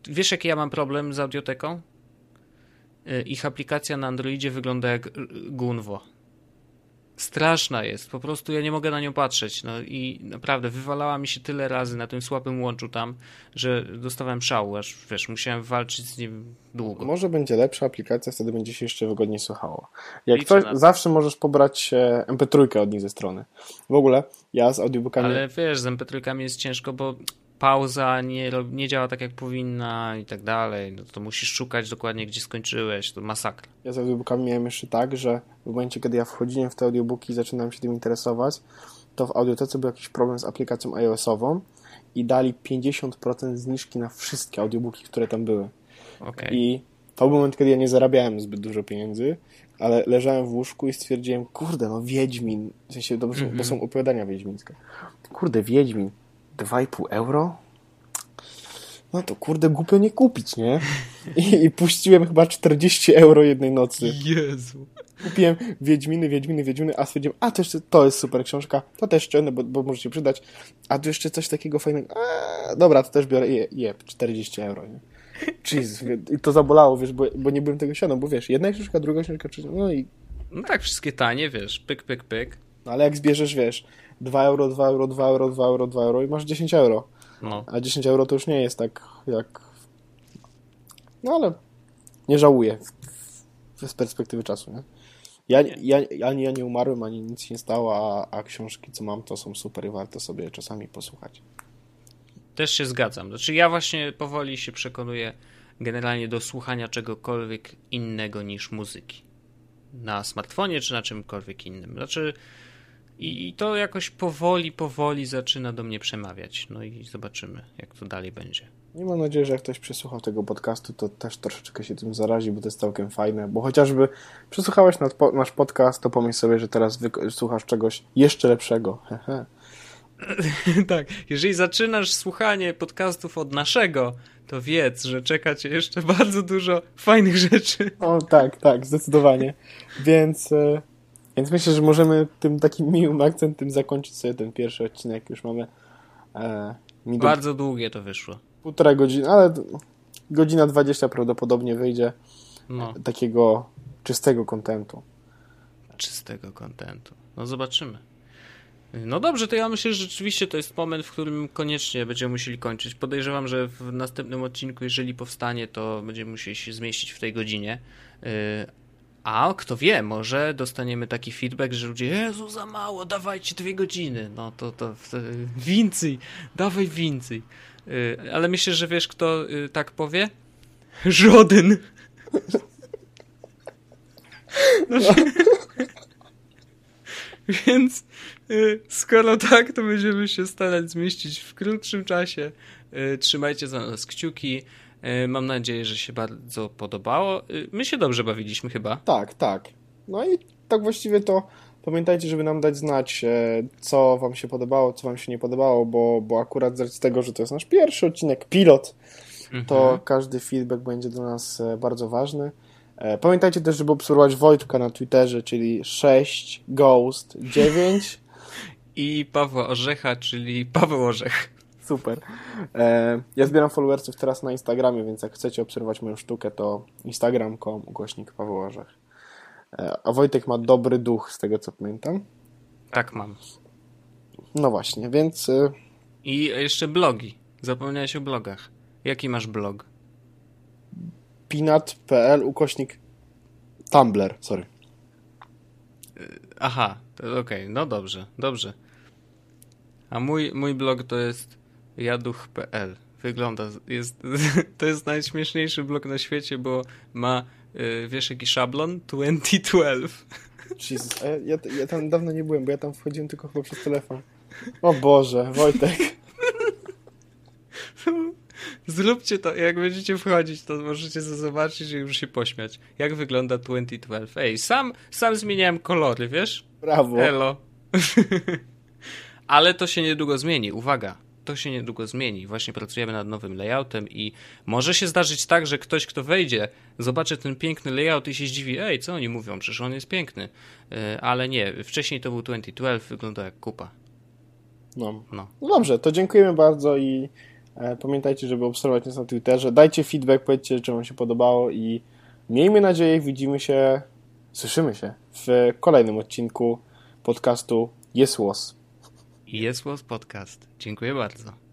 Wiesz, jaki ja mam problem z Audioteką? Ich aplikacja na Androidzie wygląda jak gunwo. Straszna jest, po prostu ja nie mogę na nią patrzeć. No i naprawdę wywalała mi się tyle razy na tym słabym łączu tam, że dostawałem szału, aż wiesz, musiałem walczyć z nim długo. Może będzie lepsza aplikacja, wtedy będzie się jeszcze wygodniej słuchało. Jak to, zawsze możesz pobrać em pe trzy od nich ze strony. W ogóle ja z audiobookami... Ale wiesz, z em pe trzy jest ciężko, bo pauza nie, nie działa tak, jak powinna i tak dalej. No to musisz szukać dokładnie, gdzie skończyłeś. To masakra. Ja z audiobookami miałem jeszcze tak, że w momencie, kiedy ja wchodziłem w te audiobooki i zaczynałem się tym interesować, to w Audiotece był jakiś problem z aplikacją iOS-ową i dali pięćdziesiąt procent zniżki na wszystkie audiobooki, które tam były. Okay. I to był moment, kiedy ja nie zarabiałem zbyt dużo pieniędzy, ale leżałem w łóżku i stwierdziłem, kurde, no Wiedźmin, w sensie, to, mm-hmm. bo są opowiadania wiedźmińskie. Kurde, Wiedźmin, dwa i pół euro? No to kurde, głupio nie kupić, nie? I, i puściłem chyba czterdzieści euro jednej nocy. Jezu. Kupiłem Wiedźminy, Wiedźminy, Wiedźminy, a stwierdziłem, a to jeszcze, to jest super książka, to też ściągnę, bo, bo może się przydać, a tu jeszcze coś takiego fajnego, a, dobra, to też biorę, je, je czterdzieści euro, nie? Jezus, i to zabolało, wiesz, bo, bo nie byłem tego świadom, bo wiesz, jedna książka, druga książka, no i... No tak, wszystkie tanie, wiesz, pyk, pyk, pyk. No ale jak zbierzesz, wiesz, dwa euro, dwa euro, dwa euro, dwa euro, dwa euro i masz dziesięć euro. No. A dziesięć euro to już nie jest tak jak... No ale nie żałuję z perspektywy czasu, nie? Ja, ja, ani ja nie umarłem, ani nic się nie stało, a, a książki, co mam, to są super i warto sobie czasami posłuchać. Też się zgadzam. Znaczy ja właśnie powoli się przekonuję generalnie do słuchania czegokolwiek innego niż muzyki. Na smartfonie czy na czymkolwiek innym. Znaczy I, i to jakoś powoli, powoli zaczyna do mnie przemawiać. No i zobaczymy, jak to dalej będzie. I mam nadzieję, że jak ktoś przesłuchał tego podcastu, to też troszeczkę się tym zarazi, bo to jest całkiem fajne, bo chociażby przesłuchałeś nasz podcast, to pomyśl sobie, że teraz słuchasz czegoś jeszcze lepszego. Hehe. Tak, jeżeli zaczynasz słuchanie podcastów od naszego, to wiedz, że czeka cię jeszcze bardzo dużo fajnych rzeczy. O tak, tak, zdecydowanie. Więc, więc myślę, że możemy tym takim miłym akcentem zakończyć sobie ten pierwszy odcinek. Już mamy... E, bardzo długie to wyszło. Półtora godziny, ale godzina dwadzieścia prawdopodobnie wyjdzie no. takiego czystego kontentu. Czystego kontentu. No zobaczymy. No dobrze, to ja myślę, że rzeczywiście to jest moment, w którym koniecznie będziemy musieli kończyć. Podejrzewam, że w następnym odcinku, jeżeli powstanie, to będziemy musieli się zmieścić w tej godzinie. A kto wie, może dostaniemy taki feedback, że ludzie, Jezu, za mało, dawajcie dwie godziny. No to, to, to więcej, dawaj więcej. Ale myślę, że wiesz, kto tak powie? Żaden. No. Więc skoro tak, to będziemy się starać zmieścić w krótszym czasie. Trzymajcie za nas kciuki. Mam nadzieję, że się bardzo podobało. My się dobrze bawiliśmy chyba. Tak, tak. No i tak właściwie to pamiętajcie, żeby nam dać znać, co wam się podobało, co wam się nie podobało, bo, bo akurat z tego, że to jest nasz pierwszy odcinek, pilot, mhm. to każdy feedback będzie dla nas bardzo ważny. Pamiętajcie też, żeby obserwować Wojtka na Twitterze, czyli sześć ghost dziewięć i Pawła Orzecha, czyli Paweł Orzech. Super. Ja zbieram followersów teraz na Instagramie, więc jak chcecie obserwować moją sztukę, to instagram kropka com ukośnik Paweł Orzech. A Wojtek ma dobry duch, z tego co pamiętam. Tak mam. No właśnie, więc... I jeszcze blogi. Zapomniałeś o blogach. Jaki masz blog? pinat kropka pl ukośnik Tumblr, sorry. Aha, okej, okay, no dobrze, dobrze. A mój, mój blog to jest jaduch kropka pl. Wygląda, jest, to jest najśmieszniejszy blog na świecie, bo ma, wiesz jaki szablon? dwa tysiące dwanaście. Jezus, ja, ja tam dawno nie byłem, bo ja tam wchodziłem tylko chyba przez telefon. O Boże, Wojtek. Zróbcie to, jak będziecie wchodzić, to możecie zobaczyć i już się pośmiać. Jak wygląda dwa tysiące dwanaście? Ej, sam, sam zmieniałem kolory, wiesz? Brawo. Elo. Ale to się niedługo zmieni, uwaga. To się niedługo zmieni. Właśnie pracujemy nad nowym layoutem i może się zdarzyć tak, że ktoś, kto wejdzie, zobaczy ten piękny layout i się zdziwi, ej, co oni mówią, przecież on jest piękny. Yy, ale nie, wcześniej to był dwa tysiące dwanaście, wygląda jak kupa. No. No. No dobrze, to dziękujemy bardzo i e, pamiętajcie, żeby obserwować nas na Twitterze. Dajcie feedback, powiedzcie, czy wam się podobało i miejmy nadzieję, widzimy się, słyszymy się w kolejnym odcinku podcastu Yes Was. Yes Was Podcast. Dziękuję bardzo.